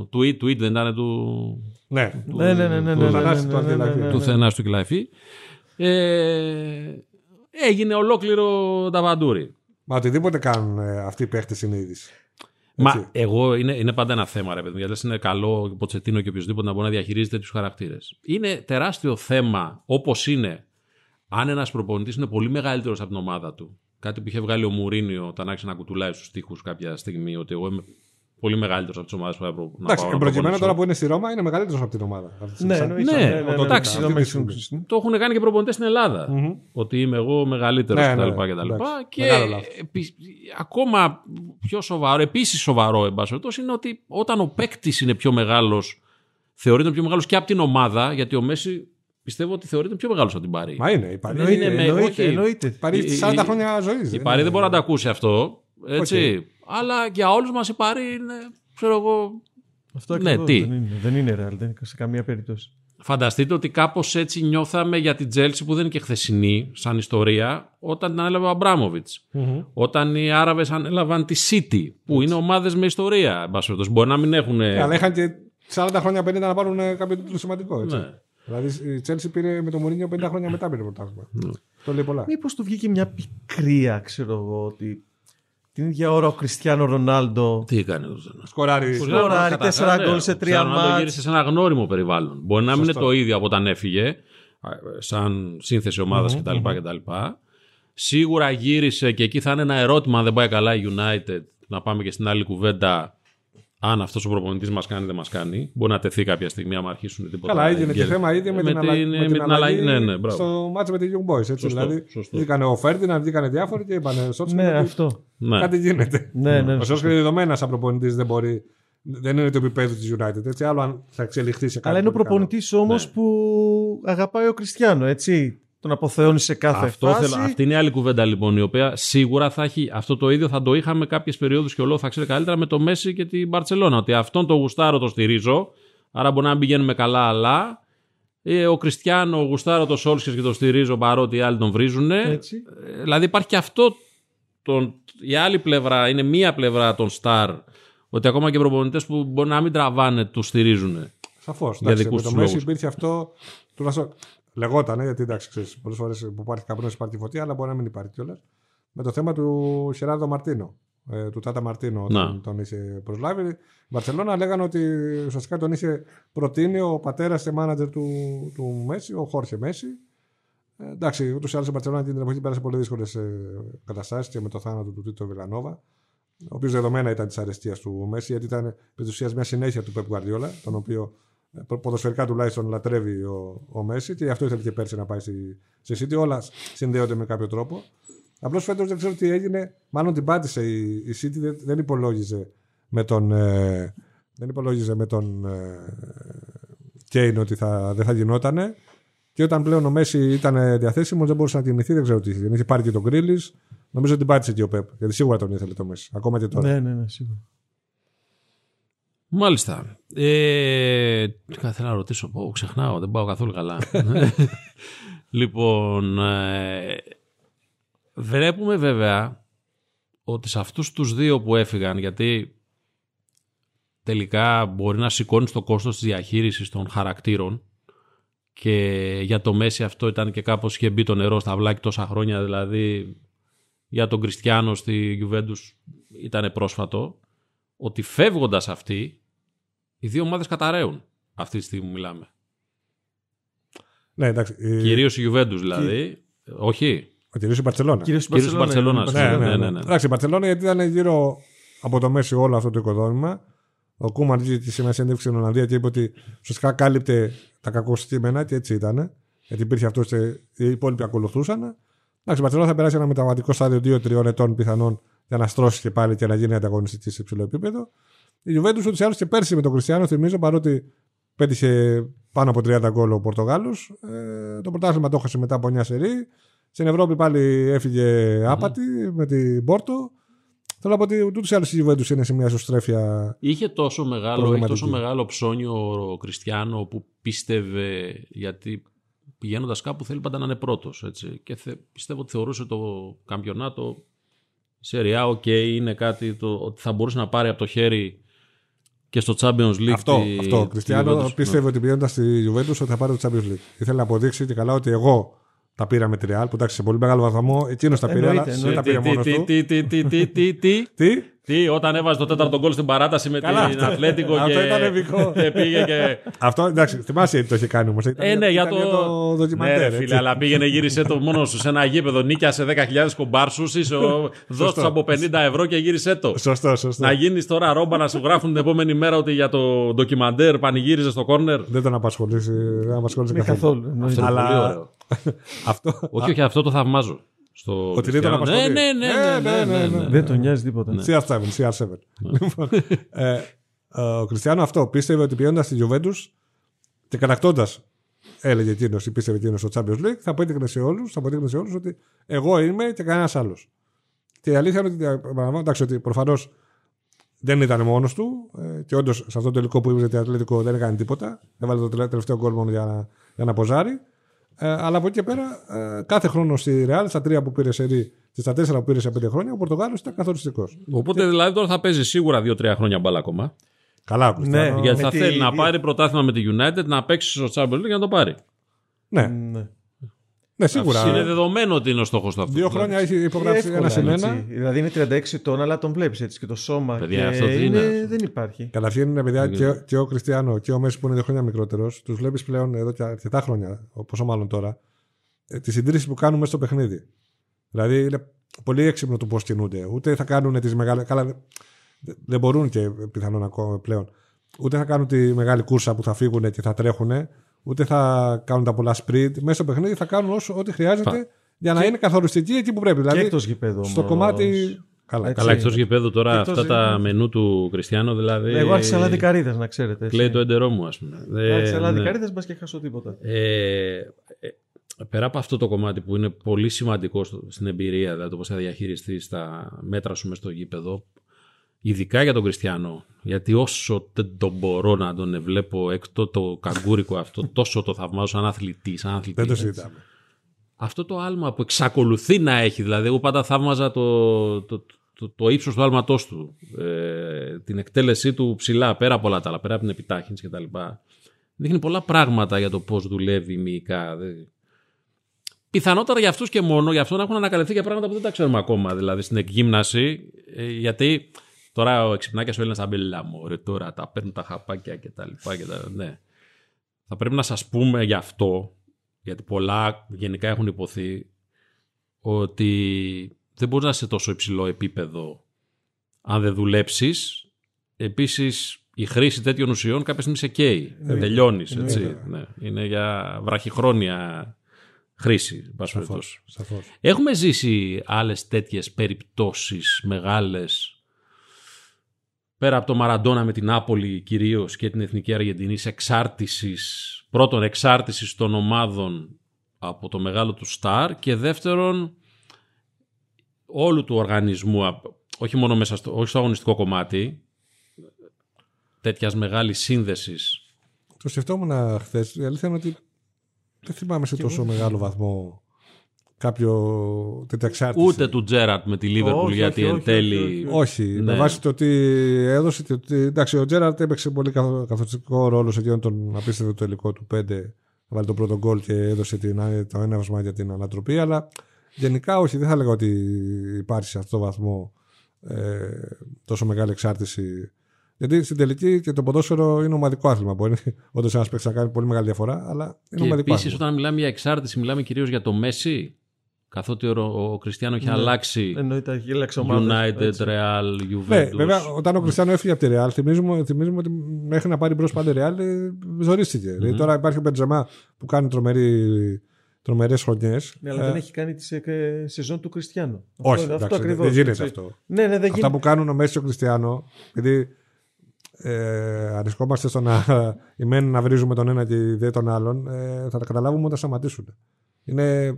tweet, tweet δεν ήταν του... Ναι, του, ναι, ναι, ναι, ναι, του, ναι, ναι, ναι, ναι, ναι, του Θενάς του Κιλαφή. Ε, έγινε ολόκληρο ταβαντούρι. Μα οτιδήποτε κάνουν ε, αυτοί οι παίχτες συνείδηση. Μα έτσι. Εγώ είναι, είναι πάντα ένα θέμα, ρε παιδί μου. Γιατί είναι καλό ο Ποτσετίνο και οποιοδήποτε να μπορεί να διαχειρίζεται τους χαρακτήρες. Είναι τεράστιο θέμα, όπως είναι αν ένας προπονητής είναι πολύ μεγαλύτερος από την ομάδα του. Κάτι που είχε βγάλει ο Μουρίνιο όταν άρχισε να κουτουλάει στους τοίχους κάποια στιγμή, ότι εγώ είμαι πολύ μεγαλύτερος από τις ομάδες που θα προ... να πάω. Προκειμένου τώρα που είναι στη Ρώμα, είναι μεγαλύτερος από την ομάδα. Ναι, εννοείται. Ναι, εντάξει. Το έχουν κάνει και προπονητές στην Ελλάδα. Ότι είμαι εγώ μεγαλύτερος κτλ. Και ακόμα πιο σοβαρό, επίσης σοβαρό, εν πάση περιπτώσει, είναι ότι όταν ο παίκτης είναι πιο μεγάλος, θεωρείται πιο μεγάλος και από την ομάδα, γιατί ο Μέση. Πιστεύω ότι θεωρείται πιο μεγάλο από την Παρί. Μα είναι, η Παρί είναι, είναι εννοείται. Παρί έχει σαράντα χρόνια ζωή. Η Παρί δεν μπορεί να τα ακούσει αυτό. Έτσι. Okay. Αλλά για όλους μας η Παρί είναι, ξέρω εγώ. Αυτό ναι, τι. Δεν είναι, δεν είναι ρεάλ, δεν είναι σε καμία περίπτωση. Φανταστείτε ότι κάπως έτσι νιώθαμε για την Τζέλσι, που δεν είναι και χθεσινή σαν ιστορία, όταν την ανέλαβε ο Αμπράμοβιτς. Mm-hmm. Όταν οι Άραβες ανέλαβαν τη City, που mm-hmm. είναι ομάδες με ιστορία. Μπορεί να μην έχουν. Αλλά είχαν και σαράντα χρόνια πενήντα να πάρουν κάποιο τίτλο σημαντικό. Έτσι. Ναι. Δηλαδή η Chelsea πήρε με τον Μουρίνιο πενήντα χρόνια μετά πήρε πρωτάθλημα. Mm. Το λέει πολλά. Μήπως του βγήκε μια πικρία, ξέρω εγώ, ότι την ίδια ώρα ο Κριστιάνο Ρονάλντο. Τι έκανε ο Ρονάλντο. Σκοράρει. Σκοράρει τέσσερα γκολ σε τρία μάτς. Μπορεί να γύρισε σε ένα γνώριμο περιβάλλον. Μπορεί να μην είναι το ίδιο από όταν έφυγε, σαν σύνθεση ομάδας mm-hmm. κτλ, κτλ. Σίγουρα γύρισε και εκεί θα είναι ένα ερώτημα αν δεν πάει καλά η United. Να πάμε και στην άλλη κουβέντα. Αν αυτός ο προπονητής μας κάνει, δεν μας κάνει. Μπορεί να τεθεί κάποια στιγμή άμα αρχίσουν τίποτα. Καλά, έγινε και θέμα ήδη με, με την αλλαγή. Με την αλλαγή ναι, ναι, στο μάτσο με τη Young Boys. Έτσι, σωστό, δηλαδή, σωστό. Βγήκανε ο Φέρντιναντ, βγήκανε διάφοροι και είπανε ναι, ότι αυτό. Ναι. Κάτι γίνεται. Ναι, ναι, ο Σόσκερ δεδομένα σαν προπονητής δεν μπορεί. Δεν είναι το επίπεδο της United. Έτσι, άλλο αν θα εξελιχθεί σε κάτι. Αλλά είναι ο προπονητής όμως ναι. που αγαπάει ο Κριστιάνο, έτσι. Τον αποθεώνει σε κάθε αυτό φάση. Θέλω, αυτή είναι η άλλη κουβέντα λοιπόν, η οποία σίγουρα θα έχει. Αυτό το ίδιο θα το είχαμε κάποιες περιόδους και ο Λό θα ξέρει καλύτερα με το Μέση και την Μπαρτσελώνα. Ότι αυτόν το γουστάρο το στηρίζω, άρα μπορεί να μην πηγαίνουμε καλά, αλλά ε, ο Κριστιάνο γουστάρο το Σόλσκερ και το στηρίζω παρότι οι άλλοι τον βρίζουν. Ε, δηλαδή υπάρχει και αυτό. Τον, η άλλη πλευρά είναι μία πλευρά των Σταρ, ότι ακόμα και προπονητές που μπορεί να μην τραβάνε του στηρίζουν. Σαφώς. Με το Μέση υπήρχε αυτό. Τουλάχιστον. Λεγότανε, γιατί εντάξει, ξέρεις, πολλές φορές που υπάρχει καπνός υπάρχει φωτιά, αλλά μπορεί να μην υπάρχει κιόλας. Με το θέμα του Χεράρντο Μαρτίνο, ε, του Τάτα Μαρτίνο, τον, τον είχε προσλάβει. Η Μπαρσελόνα λέγανε ότι ουσιαστικά τον είχε προτείνει ο πατέρας και μάνατζερ του, του Μέση, ο Χόρχε Μέση. Ε, εντάξει, ούτως ή άλλως η Μπαρσελόνα την εποχή πέρασε πολύ δύσκολες ε, καταστάσεις και με το θάνατο του Τίτο Βιλανόβα, ο οποίος δεδομένα ήταν της αρεστίας του Μέση, γιατί ήταν επί της ουσίας μια συνέχεια του Πέπ Γκουαρδιόλα, τον οποίο. Ποδοσφαιρικά τουλάχιστον λατρεύει ο, ο Μέση και αυτό ήθελε και πέρσι να πάει στη City. Όλα συνδέονται με κάποιο τρόπο. Απλώς φέτος δεν ξέρω τι έγινε. Μάλλον την πάτησε η, η City, δεν, δεν υπολόγιζε με τον, ε, δεν υπολόγιζε με τον ε, Κέιν ότι θα, δεν θα γινότανε. Και όταν πλέον ο Μέση ήταν διαθέσιμος, δεν μπορούσε να κινηθεί. Δεν ξέρω τι είχε. Είχε πάρει και τον Γκρίλις. Νομίζω ότι την πάτησε και ο Πεπ. Γιατί σίγουρα τον ήθελε το Μέση. Ακόμα και τώρα. Ναι, ναι, ναι, σίγουρα. Μάλιστα. Ε, θέλω να ρωτήσω, πω, ξεχνάω, δεν πάω καθόλου καλά. Λοιπόν, ε, βλέπουμε βέβαια ότι σε αυτούς τους δύο που έφυγαν, γιατί τελικά μπορεί να σηκώνει το κόστος της διαχείρισης των χαρακτήρων, και για το Μέση αυτό ήταν και κάπως είχε μπει το νερό στα βλάκια τόσα χρόνια, δηλαδή για τον Κριστιάνο στη Γιουβέντους ήταν πρόσφατο, ότι φεύγοντας αυτοί οι δύο ομάδες καταραίουν αυτή τη στιγμή μιλάμε. Ναι, εντάξει. Κυρίως η Γιουβέντους δηλαδή, και... όχι. Κυρίως η Μπαρτσελώνα. Κυρίως η Μπαρτσελώνα. Ναι, ναι, ναι. Εντάξει, η Μπαρτσελώνα, γιατί ήταν γύρω από το Μέση όλο αυτό το οικοδόμημα. Ο Κούμαν τη σήμερα συνέντευξη στην Ολλανδία και είπε ότι ουσιαστικά κάλυπτε τα κακοστήμενα και έτσι ήταν. Γιατί υπήρχε αυτό και οι υπόλοιποι ακολουθούσαν. Εντάξει, η Μπαρτσελώνα θα περάσει ένα μεταβατικό στάδιο δύο τριών ετών πιθανόν για να στρώσει και πάλι και να γίνει ανταγωνιστική σε υψηλό επίπεδο. Η Γιουβέντους ούτως ή άλλως και πέρσι με τον Κριστιάνο, θυμίζω, παρότι πέτυχε πάνω από τριάντα γκολ ο Πορτογάλος. Ε, το πρωτάθλημα το έχασε μετά από εννιά σερί. Στην Ευρώπη πάλι έφυγε άπατη mm-hmm. με την Πόρτο. Θέλω να πω ότι ούτως ή άλλως η Γιουβέντους είναι σε μια σωστρέφεια. Είχε τόσο μεγάλο, είχε τόσο μεγάλο ψώνιο ο Κριστιάνο που πίστευε, γιατί πηγαίνοντας κάπου θέλει πάντα να είναι πρώτος. Έτσι. Και θε, πιστεύω ότι θεωρούσε το καμπιονάτο. Σεριά, οκ, okay, είναι κάτι το, ότι θα μπορούσε να πάρει από το χέρι και στο Champions League. Αυτό, τη, αυτό. Ο Κριστιάνο πίστευε ότι πηγαίνοντας στη Juventus ότι θα πάρει το Champions League. Ήθελε να αποδείξει και καλά ότι εγώ τα πήρα με τη Real, που εντάξει σε πολύ μεγάλο βαθμό εκείνος τα πήρε, αλλά δεν τα πήρε μόνος του. Τι, τι, τι, τι, τι, τι, τι, όταν έβαζε το τέταρτο γκολ στην παράταση με την Αθλέτικο και... Αυτό ήταν ευικό. Αυτό, εντάξει, θυμάσαι το είχε κάνει όμως. Ε, ναι, για το ντοκιμαντέρ. Ναι, φίλε, αλλά πήγαινε, γύρισε το μόνο σου σε ένα γήπεδο, νίκιασε δέκα χιλιάδες κομπάρσους, δώστησε από πενήντα ευρώ και γύρισε το. Σωστό, σωστό. Να γίνεις τώρα ρόμπα, να σου γράφουν την επόμενη μέρα ότι για το ντοκιμαντέρ πανηγύριζε στο κόρνερ. Δεν τον απασχολήσει καθόλου. Αυτό... Όχι, όχι, αυτό το θαυμάζω. Στο ότι δεν τον απασχολεί. Ναι, ναι, ναι, ναι, ναι. Δεν τον νοιάζει τίποτα. Ναι. σι αρ σέβεν. σι αρ σέβεν. Λοιπόν, ε, ο Κριστιάνο αυτό πίστευε ότι πηγαίνοντας στη Γιουβέντους και κατακτώντας, έλεγε εκείνος ή πίστευε εκείνος στο Champions League, θα αποδείκνε σε όλους ότι εγώ είμαι και κανένας άλλος. Και η αλήθεια είναι ότι, εντάξει, ότι προφανώς δεν ήταν μόνος του ε, και όντως σε αυτό το τελικό που είπε το Ατλέτικο δεν έκανε τίποτα. Έβαλε το τελευταίο γκολ μόνο για να, για να ποζάρει. Ε, αλλά από εκεί και πέρα, ε, κάθε χρόνο στη Ρεάλ, στα τρία που πήρε σε Ρί και στα τέσσερα που πήρε σε πέντε χρόνια, ο Πορτογάλος ήταν καθοριστικός. Οπότε και... δηλαδή τώρα θα παίζει σίγουρα δύο τρία χρόνια μπάλα ακόμα. Καλά, ναι, γιατί με θα τη... θέλει να πάρει πρωτάθλημα με τη United, να παίξει στο Champions League για να το πάρει. Ναι. Ναι, ναι, σίγουρα. Είναι δεδομένο ότι είναι ο στόχος του αυτού. Δύο χρόνια έχει υπογράψει ένα συν ένα. Δηλαδή είναι τριάντα έξι ετών, αλλά τον βλέπει έτσι και το σώμα. Παιδιά, και είναι... Είναι... δεν υπάρχει. Καταρχήν είναι παιδιά και, και ο Κριστιάνο και ο Μέση που είναι δύο χρόνια μικρότερος, τους βλέπεις πλέον εδώ και αρκετά χρόνια, πόσο μάλλον τώρα, τη συντήρηση που κάνουν μέσα στο παιχνίδι. Δηλαδή είναι πολύ έξυπνο το πώς κινούνται. Ούτε θα κάνουν τις μεγάλες. Καλά, δεν μπορούν και πιθανόν ακόμα πλέον. Ούτε θα κάνουν τη μεγάλη κούρσα που θα φύγουν και θα τρέχουν. Ούτε θα κάνουν τα πολλά sprint. Μέσα στο παιχνίδι θα κάνουν όσο, ό,τι χρειάζεται Φα. για να και... είναι καθοριστική εκεί που πρέπει. Δηλαδή, και εκτός γηπέδου. Στο όμως... κομμάτι. Καλά, καλά εκτός γηπέδου τώρα εκτός αυτά γηπέδου. Τα μενού του Κριστιάνο. Δηλαδή... Εγώ άρχισα σαλαδικαρίδες, να ξέρετε. Κλαίει το έντερό μου, ας πούμε. Άρχισα σαλαδικαρίδες, μπας και χάσω τίποτα. Ε, πέρα από αυτό το κομμάτι που είναι πολύ σημαντικό στην εμπειρία, δηλαδή το πώς θα διαχειριστείς τα μέτρα σου μες στο γήπεδο. Ειδικά για τον Κριστιάνο, γιατί όσο δεν τον μπορώ να τον βλέπω εκτό το καγκούρικο αυτό, τόσο το θαυμάζω σαν αθλητή. Σαν αθλητή δεν το συζητάμε. Αυτό το άλμα που εξακολουθεί να έχει, δηλαδή, εγώ πάντα θαύμαζα το, το, το, το ύψος του άλματός του, ε, την εκτέλεσή του ψηλά, πέρα από όλα τα άλλα, πέρα από την επιτάχυνση κτλ. Δείχνει πολλά πράγματα για το πώς δουλεύει η μυϊκά. Πιθανότερα για αυτούς και μόνο, για αυτό να έχουν ανακαλυφθεί για πράγματα που δεν τα ξέρουμε ακόμα, δηλαδή στην εκγύμναση, ε, γιατί. Τώρα ο εξυπνάκιας ο Έλληνας θα μπει λαμόρε, τώρα τα παίρνουν τα χαπάκια και τα λοιπά και τα, ναι. Θα πρέπει να σας πούμε γι' αυτό, γιατί πολλά γενικά έχουν υποθεί, ότι δεν μπορείς να είσαι τόσο υψηλό επίπεδο αν δεν δουλέψεις. Επίσης η χρήση τέτοιων ουσιών κάποια στιγμή σε καίει, ε, τελειώνεις, ε, έτσι. Ε, ναι. Είναι για βραχυχρόνια χρήση. Σαφώς, σαφώς. Έχουμε ζήσει άλλες τέτοιες περιπτώσεις μεγάλες, πέρα από το Μαραντόνα με την Νάπολη κυρίως και την Εθνική Αργεντινής, εξάρτησης, πρώτον εξάρτησης των ομάδων από το μεγάλο του στάρ και δεύτερον όλου του οργανισμού, όχι μόνο μέσα στο, όχι στο αγωνιστικό κομμάτι, τέτοιας μεγάλης σύνδεσης. Το σκεφτόμουν χθες, η αλήθεια είναι ότι δεν θυμάμαι σε τόσο μεγάλο βαθμό κάποιο τετραξάρτηση. Ούτε του Τζέραρτ με τη Λίβερπουλ, γιατί εν τέλει. Όχι, με βάση το ότι έδωσε. Και ότι... Εντάξει, ο Τζέραρτ έπαιξε πολύ καθοριστικό ρόλο σε εκείνον τον απίστευτο τελικό του πέντε. Βάλει τον πρώτο γκολ και έδωσε την, το έναυσμα για την ανατροπή. Αλλά γενικά όχι, δεν θα λέγα ότι υπάρχει σε αυτόν τον βαθμό ε, τόσο μεγάλη εξάρτηση. Γιατί στην τελική και το ποδόσφαιρο είναι ομαδικό άθλημα. Μπορεί όντως ένας παίκτης να κάνει πολύ μεγάλη διαφορά, αλλά είναι ομαδικό. Και επίσης, όταν μιλάμε για εξάρτηση, μιλάμε κυρίως για το Messi. Καθότι ο, ο Κριστιάνο είχε ναι, αλλάξει. Εννοείται, έχει αλλάξει ομάδα. United, έτσι. Real, Juventus. Ναι, βέβαια, όταν ο Κριστιάνο έφυγε από τη Real, θυμίζουμε, θυμίζουμε ότι μέχρι να πάρει μπρος πάντα Real, ζορίστηκε. Mm-hmm. Τώρα υπάρχει ο Μπεντζεμά που κάνει τρομερές χρονιές. Ναι, αλλά ε... δεν έχει κάνει τη σε, σεζόν του Κριστιάνο. Όχι, αυτό, εντάξει, ακριβώς, δεν γίνεται αυτό. Ναι, ναι, δεν Αυτά γίνεται. Που κάνουν ο Μέση και ο Κριστιάνο. Γιατί ε, αρισκόμαστε στο να, να βρίζουμε τον ένα και δε τον άλλον, ε, θα τα καταλάβουμε όταν σταματήσουν. Είναι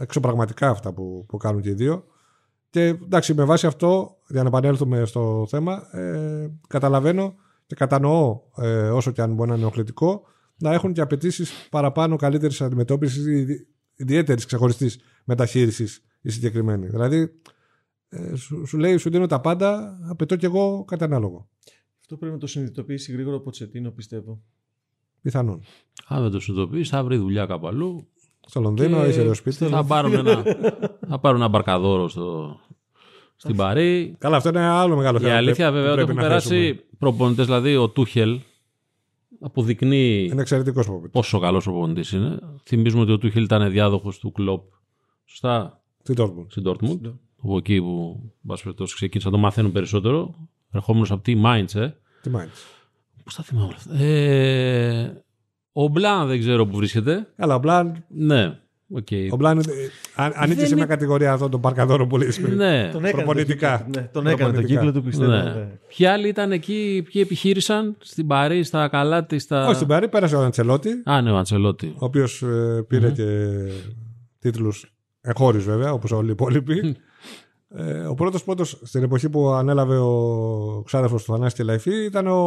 εξωπραγματικά αυτά που, που κάνουν και οι δύο. Και εντάξει, με βάση αυτό, για να επανέλθουμε στο θέμα, ε, καταλαβαίνω και κατανοώ, ε, όσο και αν μπορεί να είναι ενοχλητικό, να έχουν και απαιτήσεις παραπάνω καλύτερης αντιμετώπισης ή ιδιαίτερης ξεχωριστής μεταχείρισης οι συγκεκριμένοι. Δηλαδή, ε, σου, σου λέει, σου δίνω τα πάντα, απαιτώ κι εγώ κατά ανάλογο. Αυτό πρέπει να το συνειδητοποιήσει γρήγορα ο Ποτσετίνο, πιστεύω. Πιθανόν. Αν δεν το συνειδητοποιήσει, θα βρει δουλειά κάπου αλλού. Στο Λονδίνο, είσαι εδώ σπίτι. Θα πάρουν ένα, θα πάρουν ένα μπαρκαδόρο στο, στην Παρί. Καλά, αυτό είναι ένα άλλο μεγάλο θέμα. Η αλήθεια, βέβαια, ότι έχουν περάσει προπονητές. Δηλαδή, ο Τούχελ αποδεικνύει πόσο καλός προπονητής είναι. Θυμίζουμε ότι ο Τούχελ ήταν διάδοχος του Κλοπ. Σωστά. Στην Ντόρτμουντ. Από εκεί που ξεκίνησα να το μαθαίνω περισσότερο. Ερχόμενος από τη Μάιντς. Πώς τα θυμάμαι όλα αυτά. Ε... Ο Μπλάν δεν ξέρω που βρίσκεται. Αλλά ο Μπλάν. Ναι. Okay. Ο Μπλάν ανήκει δεν... σε μια κατηγορία αυτών των παρκαδόρων που λέει. Ναι. Προπονητικά. Τον έκανε τον κύκλο του, πιστεύω. Ναι. Ναι. Ποιοι άλλοι ήταν εκεί, ποιοι επιχείρησαν στην Παρί, στα καλά τη. Στα... Όχι, στην Παρί πέρασε ο Αντσελότι. Α, ναι, ο Αντσελότι. Ο οποίος ε, πήρε mm-hmm. και τίτλους εγχώριους, βέβαια, όπως όλοι οι υπόλοιποι. ε, ο πρώτος πρώτος στην εποχή που ανέλαβε ο ξάδερφος του Θανάση Κελαϊφή ήταν ο.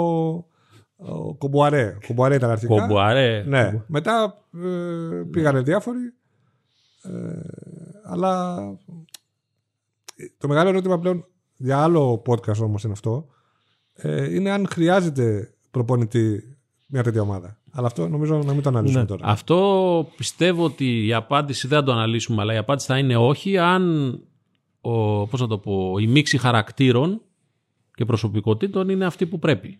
Ο Κομποαρέ. Κομποαρέ ήταν αρχικά. Κομποαρέ. Ναι. Μετά ε, πήγανε ναι. διάφοροι. Ε, αλλά το μεγάλο ερώτημα πλέον για άλλο podcast όμως είναι αυτό. Ε, είναι αν χρειάζεται προπονητή μια τέτοια ομάδα. Αλλά αυτό νομίζω να μην το αναλύσουμε ναι. τώρα. Αυτό πιστεύω ότι η απάντηση δεν θα το αναλύσουμε, αλλά η απάντηση θα είναι όχι αν ο, πώς θα το πω, η μίξη χαρακτήρων και προσωπικότητων είναι αυτή που πρέπει.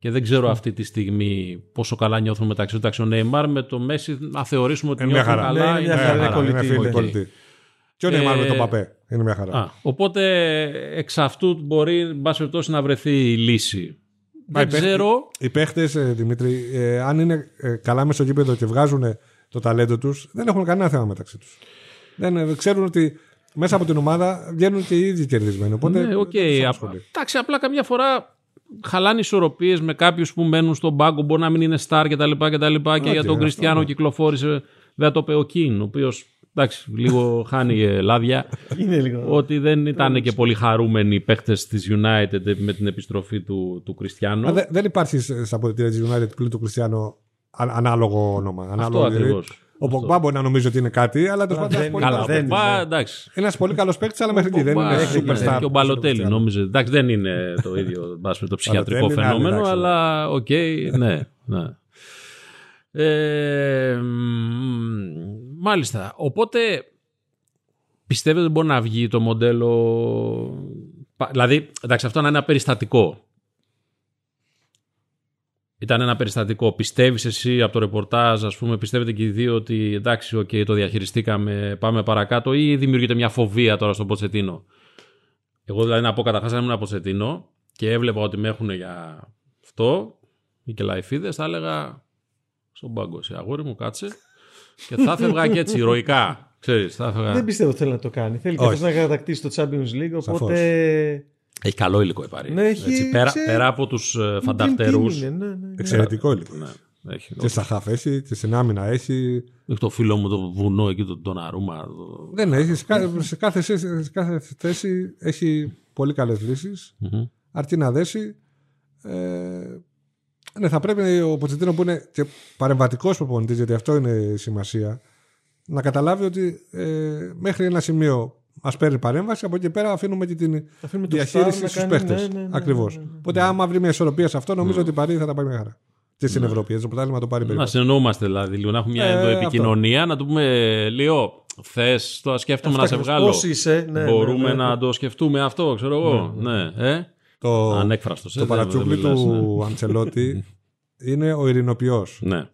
Και δεν ξέρω αυτή τη στιγμή πόσο καλά νιώθουν μεταξύ του. Εντάξει, ο Νεϊμάρ με το Μέση, να θεωρήσουμε ότι είναι νιώθουν χαρά. Καλά. Ναι, είναι μια χαρά. χαρά. Είναι φίλοι, okay. Και ο Νεϊμάρ ε... με τον Παπέ. Είναι μια χαρά. Α, οπότε εξ αυτού μπορεί, εν πάση περιπτώσει, να βρεθεί η λύση. Μα, δεν οι ξέρω. Οι παίχτες, Δημήτρη, ε, αν είναι καλά μέσα στο γήπεδο και βγάζουν το ταλέντο τους, δεν έχουν κανένα θέμα μεταξύ τους. Δεν ξέρουν ότι μέσα από την ομάδα βγαίνουν και οι ίδιοι κερδισμένοι. Οπότε. Ναι, okay. Εντάξει, απλά καμιά φορά. Χαλάνε ισορροπίες με κάποιους που μένουν στον πάγκο, μπορεί να μην είναι στάρ κτλ. Και, και για τον Κριστιάνο κυκλοφόρησε βέβαια το Πεοκίν, ο οποίος εντάξει, λίγο χάνει λάδια. Ότι δεν ήταν και πολύ χαρούμενοι οι παίκτες της United με την επιστροφή του, του Κριστιάνο. Δε, δεν υπάρχει στα αποδητήρια της United πλήν του Κριστιάνο ανάλογο όνομα. Ανάλογο αυτό ακριβώς. Ο Ποκμπά μπορεί να νομίζει ότι είναι κάτι, αλλά τέλος πάντων. Καλά, δεν είναι. Ένας πολύ καλός παίκτης, αλλά μέχρι εκεί δεν είναι. Και ο Μπαλοτέλη νόμιζε. Εντάξει, δεν είναι το ίδιο το ψυχιατρικό φαινόμενο, αλλά οκ, ναι. Μάλιστα. Οπότε πιστεύετε ότι μπορεί να βγει το μοντέλο. Δηλαδή, εντάξει, αυτό να είναι ένα περιστατικό. Ήταν ένα περιστατικό. Πιστεύεις εσύ από το ρεπορτάζ, ας πούμε, πιστεύετε και οι δύο ότι εντάξει, οκ, okay, το διαχειριστήκαμε, πάμε παρακάτω, ή δημιουργείται μια φοβία τώρα στον Ποτσετίνο? Εγώ δηλαδή να πω καταρχάς, αν ήμουν Ποτσετίνο και έβλεπα ότι με έχουν για αυτό, οι κελαϊφίδες, θα έλεγα στον πάγκο, σε αγόρι μου, κάτσε. Και θα φεύγα και έτσι, ηρωικά. Ξέρεις, θα φεύγα. Δεν πιστεύω ότι θέλει να το κάνει. Θέλει και να κατακτήσει το Champions League, οπότε. Έχει καλό υλικό η Παρί. Ναι, έχει... πέρα, πέρα από τους φανταχτερούς. Ναι, ναι, ναι. Εξαιρετικό υλικό. Ναι, έχει, και στα χαφ έχει, και στην άμυνα έχει. Έχει το φίλο μου το βουνό εκεί, τον το Αρούμα. Το... Δεν έχει. Σε, σε, κάθε, σε κάθε θέση έχει πολύ καλές λύσεις. Mm-hmm. Αρκεί να δέσει. Ε, ναι, θα πρέπει ο Ποτσετίνο που είναι και παρεμβατικός προπονητής, γιατί αυτό είναι η σημασία. να καταλάβει ότι ε, μέχρι ένα σημείο μας παίρνει παρέμβαση, από εκεί πέρα αφήνουμε την αφήνουμε διαχείριση στους παίχτες. Ναι, ναι, ακριβώς. Ναι, ναι, ναι, ναι. Οπότε, άμα βρει μια ισορροπία σε αυτό, νομίζω ναι. ότι η Παρή θα τα πάει μια χαρά. Και στην ναι. Ευρώπη. Έτσι, το πρωτάθλημα το πάρει περίπου. Να συνεννοούμαστε δηλαδή, λίγο, να έχουμε μια ε, επικοινωνία, να του πούμε λίγο. Θες, το σκέφτομαι να σε βγάλω. Είσαι, ναι, μπορούμε ναι, ναι, ναι. να το σκεφτούμε αυτό, ξέρω εγώ. Ναι, ναι. ναι. Ε? Το, ανέκφραστος. Το παρατσούκλι του ναι. Αντσελότι είναι ο ειρηνοποιός. Ναι.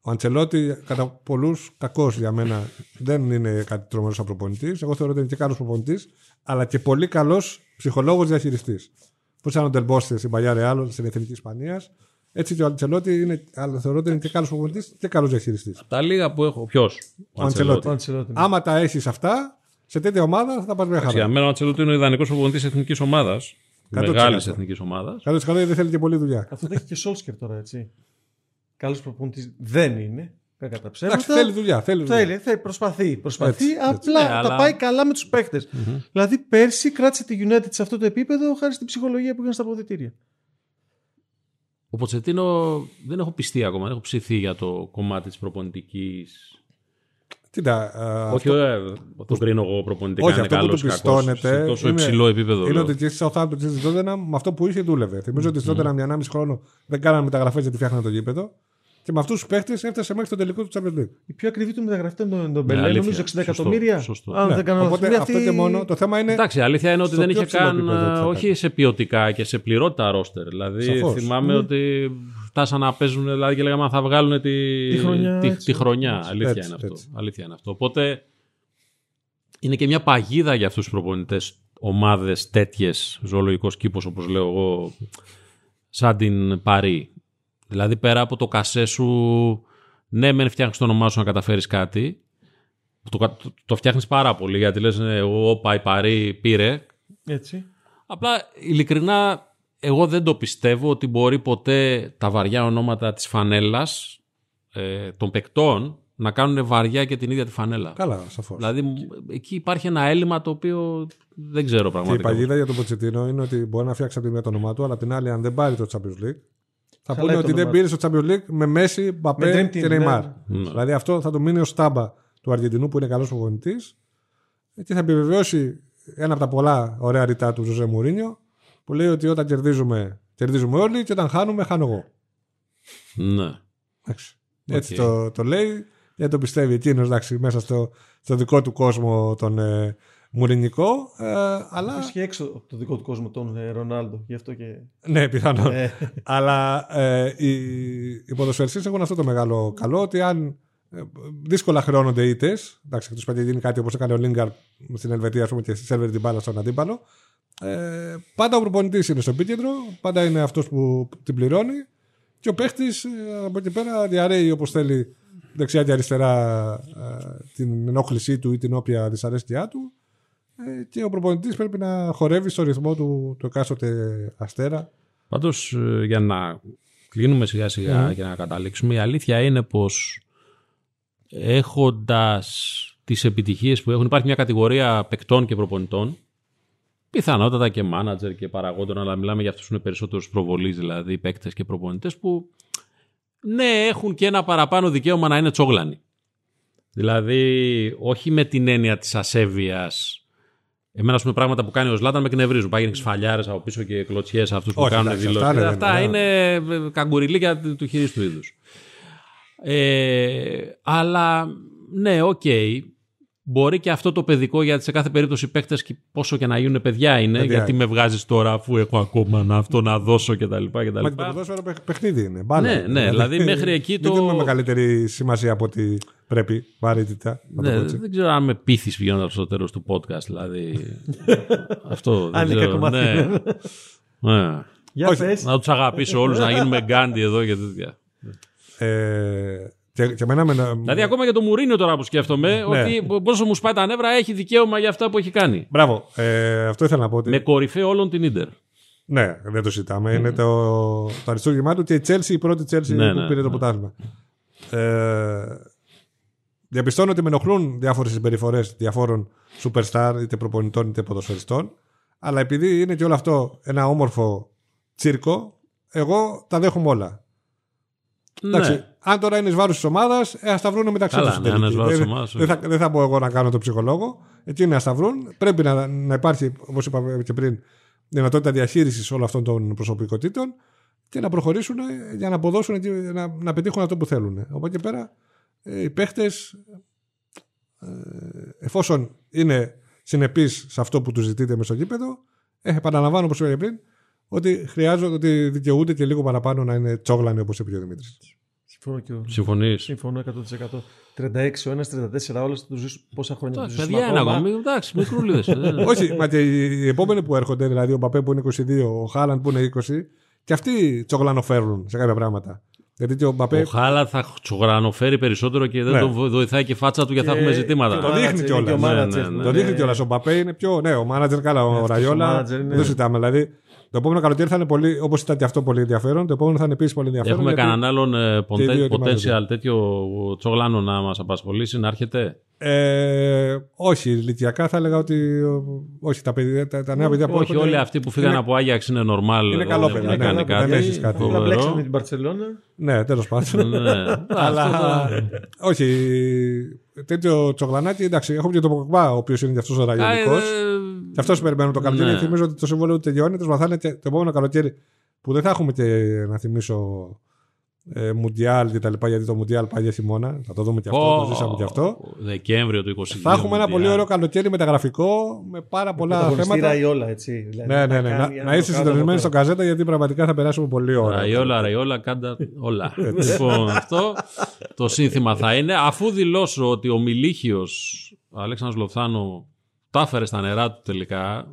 Ο Αντσελότι, κατά πολλούς, κακός για μένα, δεν είναι κάτι τρομερός σαν προπονητής. Εγώ θεωρώ ότι είναι και καλός προπονητής, αλλά και πολύ καλός ψυχολόγος διαχειριστής. Που σαν ο Ντελμπόστε στην παλιά Ρεάλ, στην Εθνική Ισπανία. Έτσι και ο Αντσελότι είναι, αλλά θεωρώ ότι είναι και καλός προπονητής και καλός διαχειριστής. Τα λίγα που έχω. Ποιος? Ο Αντσελότι. Άμα τα έχεις αυτά, σε τέτοια ομάδα θα τα πας μια χαρά. Για μένα ο Αντσελότι είναι ο ιδανικός προπονητής εθνικής ομάδας. Μεγάλης εθνικής ομάδας. Καλώς καλώς δεν θέλει και πολύ δουλειά. Αυτό το έχει και Σόλσκερ τώρα, έτσι. Καλός προπονητής δεν είναι. Κατά ψέματα. Εντάξει, θέλει δουλειά. Θέλει, δουλειά. θέλει, θέλει προσπαθεί. προσπαθεί έτσι, απλά έτσι. τα αλλά... πάει καλά με τους παίχτες. Mm-hmm. Δηλαδή πέρσι κράτησε τη United σε αυτό το επίπεδο χάρη στην ψυχολογία που είχαν στα αποδυτήρια. Ο Ποτσετίνο δεν έχω πιστεί ακόμα, δεν έχω ψηθεί για το κομμάτι της προπονητικής. Κοίτα. Όχι, αυτό... ε, το κρίνω εγώ προπονητικά. Όχι, είναι καλός ή κακός σε τόσο είναι, υψηλό επίπεδο. Είναι λέω. ότι και στη Southampton και στη Tottenham με αυτό που είχε δούλευε. Θυμίζω ότι στη Tottenham για ενάμιση χρόνο δεν κάνανε μεταγραφές γιατί φτιάχνανε το γήπεδο. Και με αυτούς τους παίχτες έφτασε μέχρι το τελικό του Champions League. Η πιο ακριβή του μεταγραφή ήταν τον Μπελέ, νομίζω εξήντα εκατομμύρια. Σωστό. Αν ναι. δεν κάνω λάθος. Αυτό και μόνο. Το θέμα είναι. Εντάξει, η αλήθεια είναι ότι δεν είχε καν. Όχι σε ποιοτικά και σε πληρότητα ρόστερ. Δηλαδή Σαφώς. θυμάμαι mm. ότι φτάσαν να παίζουν δηλαδή, και λέγαμε θα βγάλουν τη, τη χρονιά. Τη, τη χρονιά. Έτσι, αλήθεια, έτσι, είναι αυτό. αλήθεια είναι αυτό. Οπότε είναι και μια παγίδα για αυτούς τους προπονητές ομάδες τέτοιες, ζωολογικός κήπος όπως λέω εγώ, σαν την Παρί. Δηλαδή πέρα από το κασέ σου, ναι μεν φτιάχνεις το όνομά σου να καταφέρεις κάτι, το, το, το φτιάχνεις πάρα πολύ γιατί λες εγώ όπα η Παρί πήρε. Έτσι. Απλά ειλικρινά εγώ δεν το πιστεύω ότι μπορεί ποτέ τα βαριά ονόματα της φανέλας ε, των παικτών να κάνουν βαριά και την ίδια τη φανέλα. Καλά, σαφώς. Δηλαδή εκεί υπάρχει ένα έλλειμμα το οποίο δεν ξέρω πραγματικά. Και η παγίδα για τον Ποτσετίνο είναι ότι μπορεί να φτιάξει από τη μία το όνομά του, αλλά την άλλη αν δεν πάρει το Champions League. Θα πούνε ότι δεν πήρε στο Champions League με Μέση, Μπαπέ και Νεϊμάρ. Δηλαδή αυτό θα το μείνει ως τάμπα του Αργεντινού που είναι καλός προπονητής και θα επιβεβαιώσει ένα από τα πολλά ωραία ρητά του Ζωζέ Μουρίνιο που λέει ότι όταν κερδίζουμε, κερδίζουμε όλοι και όταν χάνουμε, χάνω εγώ. Ναι. Έτσι okay. το, το λέει, δεν το πιστεύει εκείνος μέσα στο, στο δικό του κόσμο τον ε, Μουρινικό, ε, αλλά. Έχει και έξω από το δικό του κόσμο τον ε, Ρονάλντο, γι' αυτό και. Ναι, πιθανόν. αλλά ε, οι, οι ποδοσφαιριστές έχουν αυτό το μεγάλο καλό, ότι αν ε, δύσκολα χρεώνονται ήττες, εντάξει, εκτός πια γίνει κάτι όπως έκανε ο Λίγκαρτ στην Ελβετία, ας πούμε, και σέρβερε την μπάλα στον αντίπαλο, ε, πάντα ο προπονητής είναι στο επίκεντρο, πάντα είναι αυτός που την πληρώνει και ο παίχτης ε, από εκεί πέρα διαρρέει όπως θέλει δεξιά και αριστερά ε, την ενόχλησή του ή την όποια δυσαρέσκειά του. Και ο προπονητής πρέπει να χορεύει στο ρυθμό του το εκάστοτε αστέρα. Πάντως για να κλείνουμε σιγά σιγά mm. και να καταλήξουμε, η αλήθεια είναι πως έχοντας τις επιτυχίες που έχουν, υπάρχει μια κατηγορία παικτών και προπονητών, πιθανότατα και μάνατζερ και παραγόντων, αλλά μιλάμε για αυτούς που είναι περισσότερους προβολείς, δηλαδή παίκτες και προπονητές που ναι έχουν και ένα παραπάνω δικαίωμα να είναι τσόγλανοι. Δηλαδή όχι με την έννοια της ασέβειας. Εμένα, ας πούμε, πράγματα που κάνει ο Ζλάταν με κνευρίζουν. Πάει σφαλιάρες από πίσω και κλωτσιές αυτούς που όχι, κάνουν δηλώσεις. Αυτά, αυτά είναι καγκουριλίκια του χειρίστου είδους. Ε, αλλά ναι, οκ. Okay, μπορεί και αυτό το παιδικό, γιατί σε κάθε περίπτωση παίχτες, πόσο και να γίνουν παιδιά είναι, παιδιά. γιατί με βγάζεις τώρα αφού έχω ακόμα να, αυτό να δώσω κτλ. Μα το ποδόσφαιρο παιχνίδι είναι. Μπάλα. Ναι, ναι, δηλαδή μέχρι εκεί το. Δεν δίνουμε μεγαλύτερη σημασία από ότι πρέπει, βαρύτητα. Ναι, δεν ξέρω αν με πείθεις πηγαίνοντας στο τέλος του podcast, δηλαδή. αυτό. Αν είναι κακομαθημένο. Ναι. Να τους αγαπήσω όλους, να γίνουμε γκάντι εδώ και τέτοια. Και, και μένα, δηλαδή, ακόμα για το Μουρίνιο τώρα που σκέφτομαι, ναι. ότι πόσο μου σπάει τα νεύρα, έχει δικαίωμα για αυτά που έχει κάνει. Μπράβο. Ε, αυτό ήθελα να πω. Ότι... Με κορυφαίο όλων την Ίντερ. Ναι, δεν το συζητάμε. Mm. Είναι το, το αριστούργημά του και η Chelsea, η πρώτη Chelsea ναι, που ναι, πήρε ναι. το ποτάσμα. Ε, διαπιστώνω ότι με ενοχλούν διάφορες συμπεριφορές διαφόρων superstar, είτε προπονητών είτε ποδοσφαιριστών. Αλλά επειδή είναι και όλο αυτό ένα όμορφο τσίρκο, εγώ τα δέχομαι όλα. Εντάξει, αν τώρα είναι εις βάρος της ομάδας, ε, ας τα βρουν μεταξύ τους. Δεν θα, δε θα μπω εγώ να κάνω τον ψυχολόγο. Εκείνοι ας τα βρουν. Πρέπει να, να υπάρχει, όπως είπαμε και πριν, δυνατότητα διαχείρισης όλων αυτών των προσωπικότητων και να προχωρήσουν για να αποδώσουν και να, να πετύχουν αυτό που θέλουν. Από εκεί πέρα, ε, οι παίχτες, ε, εφόσον είναι συνεπείς σε αυτό που τους ζητείτε μες στο γήπεδο, ε, επαναλαμβάνω όπως είπα και πριν, ότι χρειάζονται, ότι δικαιούνται και λίγο παραπάνω να είναι τσόγλανοι, όπως είπε ο Δημήτρης. Συμφωνώ και εγώ. Συμφωνείς. Συμφωνώ εκατό τοις εκατό. τριάντα έξι ο ένας, τριάντα τέσσερα όλες, τους ζεις πόσα χρόνια τους ζεις. Εντάξει, μικρούλιδες. Όχι, μα και οι επόμενοι που έρχονται, δηλαδή ο Μπαπέ που είναι είκοσι δύο, ο Χάαλαντ που είναι είκοσι, και αυτοί τσογλανοφέρουν σε κάποια πράγματα. Γιατί ο, Μπαπέ... ο Χάαλαντ θα τσογλανοφέρει περισσότερο και δεν ναι. τον βοηθάει και η φάτσα του, γιατί και... θα έχουμε ζητήματα. Το δείχνει κιόλας. Ναι, ναι, ναι. Το δείχνει κιόλας. Ο Μπαπέ είναι πιο. Ναι, ο μάνατζερ καλά, ο Ραϊόλα. Δεν συζητάμε δηλαδή. Το επόμενο καλοκαίρι θα είναι πολύ, όπως ήταν και αυτό, πολύ ενδιαφέρον. Το επόμενο θα είναι επίσης πολύ ενδιαφέρον. Έχουμε κανέναν άλλον potential τέτοιο τσογλάνο να μας απασχολήσει, να έρχεται. Ε, όχι, ηλικιακά θα έλεγα ότι. Όχι, τα, παιδιά, τα, τα νέα παιδιά που όχι, όλοι αυτοί που φύγαν είναι... από Άγιαξ είναι normal. Είναι καλό παιδί. Δεν κάνει κάτι. Να μπλέξουν με την Μπαρτσελόνα. Ναι, τέλος πάντων. Αλλά. Όχι. Τέτοιο τσογλανάκι, εντάξει, έχουμε και τον Κοκμά, ο οποίος είναι και αυτός ο ραγιονικός. Και αυτός περιμένουμε το καλοκαίρι. Ναι. Θυμίζω ότι το συμβόλαιο του τελειώνει, τους μαθάνε και το επόμενο καλοκαίρι που δεν θα έχουμε και να θυμίσω ε, Μουντιάλ και τα λοιπά, γιατί το Μουντιάλ πάει για χειμώνα. Θα το δούμε και αυτό, oh, το ζήσαμε και αυτό. Δεκέμβριο του είκοσι δύο. Θα έχουμε ένα Μουντιάλ. Πολύ ωραίο καλοκαίρι μεταγραφικό με πάρα πολλά θέματα. Στην Ραϊόλα, έτσι. Δηλαδή, ναι, ναι, ναι. Να, να είστε συντονισμένοι στο Γκαζέτα, γιατί πραγματικά θα περάσουμε πολύ ωραία. Ραϊόλα, Ραϊόλα, κάντα όλα. Λοιπόν, αυτό το σύνθημα θα είναι. Αφού δηλώσω ότι ο Μιλίχιος, ο Αλέξανδρος Λοθάνο, τα έφερε στα νερά του τελικά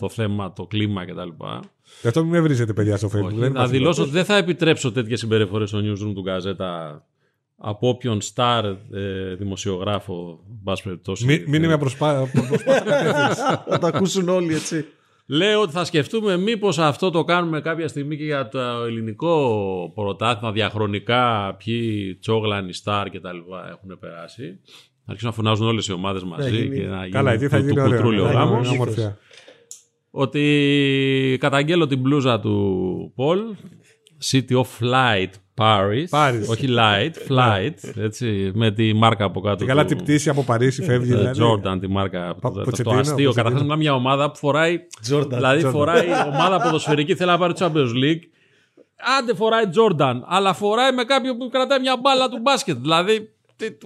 το θέμα, το κλίμα κτλ. Γι' αυτό μην με βρίζετε, παιδιά, στο Facebook. Να δηλώσω ότι δεν θα επιτρέψω τέτοιες συμπεριφορές στο newsroom του Γκαζέτα από όποιον στάρ ε, δημοσιογράφο. Μη, μην είμαι προσπάθεια. Θα τα ακούσουν όλοι, έτσι. Λέω ότι θα σκεφτούμε μήπως αυτό το κάνουμε κάποια στιγμή και για το ελληνικό πρωτάθλημα διαχρονικά. Ποιοι τσόγλανοι στάρ κτλ. Έχουν περάσει. Να αρχίσουν να φωνάζουν όλες οι ομάδες μαζί και να γίνει το κουτρούλιο γάμος. Ότι καταγγέλλω την μπλούζα του Πολ, City of Flight Paris, Paris. όχι Light, Flight, έτσι, με τη μάρκα από κάτω. Και καλά την πτήση από Παρίσι φεύγει. Jordan τη μάρκα, το αστείο. Καταρχάς μιλάμε μια ομάδα που φοράει, δηλαδή φοράει ομάδα ποδοσφαιρική, θέλει να πάρει το Champions League. Άντε φοράει Jordan, αλλά φοράει με κάποιον που κρατάει μια μπάλα του μπάσκετ, δηλαδή.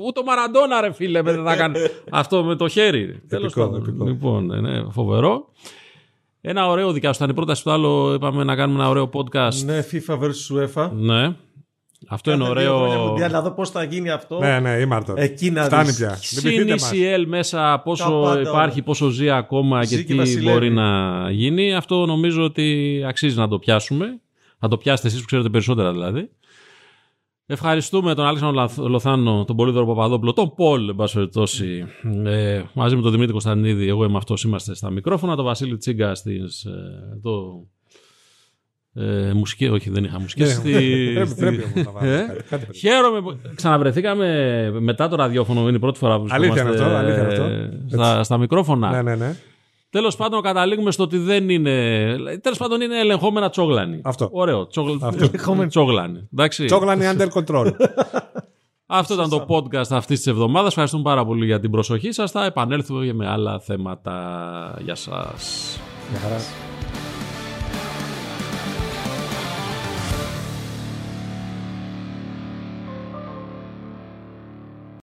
Ούτε ο Μαραντόνα, ρε φίλε, δεν θα κάνει αυτό με το χέρι. Τέλος πάντων. Λοιπόν, ναι, φοβερό. Ένα ωραίο δικαίωμα. Ήταν η πρόταση του άλλου. Είπαμε να κάνουμε ένα ωραίο podcast. Ναι, FIFA versus UEFA. Ναι. Αυτό είναι ωραίο. Να δω πώς θα γίνει αυτό. Ναι, ναι, ήμαρτο. Εκεί να φτάνει πια. Συν ι σι ελ μέσα, πόσο υπάρχει, πόσο ζει ακόμα και τι μπορεί να γίνει. Αυτό νομίζω ότι αξίζει να το πιάσουμε. Να το πιάσετε εσείς που ξέρετε περισσότερα δηλαδή. Ευχαριστούμε τον Αλέξανδρο Λοθάνο, τον Πολύδωρο Παπαδόπουλο, τον Πολ, εν πάση περιπτώσει, ε, μαζί με τον Δημήτρη Κωνσταντινίδη, εγώ είμαι αυτός, είμαστε στα μικρόφωνα, τον Βασίλη Τσίγκα στις, ε, το, ε, μουσική, όχι δεν είχα μουσική. Στη, πρέπει, στη, πρέπει όμως να βάλεις κάτι, κάτι πρέπει. Χαίρομαι που ξαναβρεθήκαμε μετά το ραδιόφωνο, είναι η πρώτη φορά που βρισκόμαστε αλήθεια αυτό, αλήθεια αυτό. Ε, στα, στα μικρόφωνα. Ναι, ναι, ναι. Τέλος πάντων, καταλήγουμε στο ότι δεν είναι. Τέλος πάντων, είναι ελεγχόμενα τσόγλανοι. Αυτό. Ωραίο. Τσογλ... Αυτό. Τσόγλανοι. Τσόγλανοι under control. Αυτό ήταν το podcast αυτής της εβδομάδας. Ευχαριστούμε πάρα πολύ για την προσοχή σας. Θα επανέλθουμε με άλλα θέματα. Γεια σας. Γεια χαρά.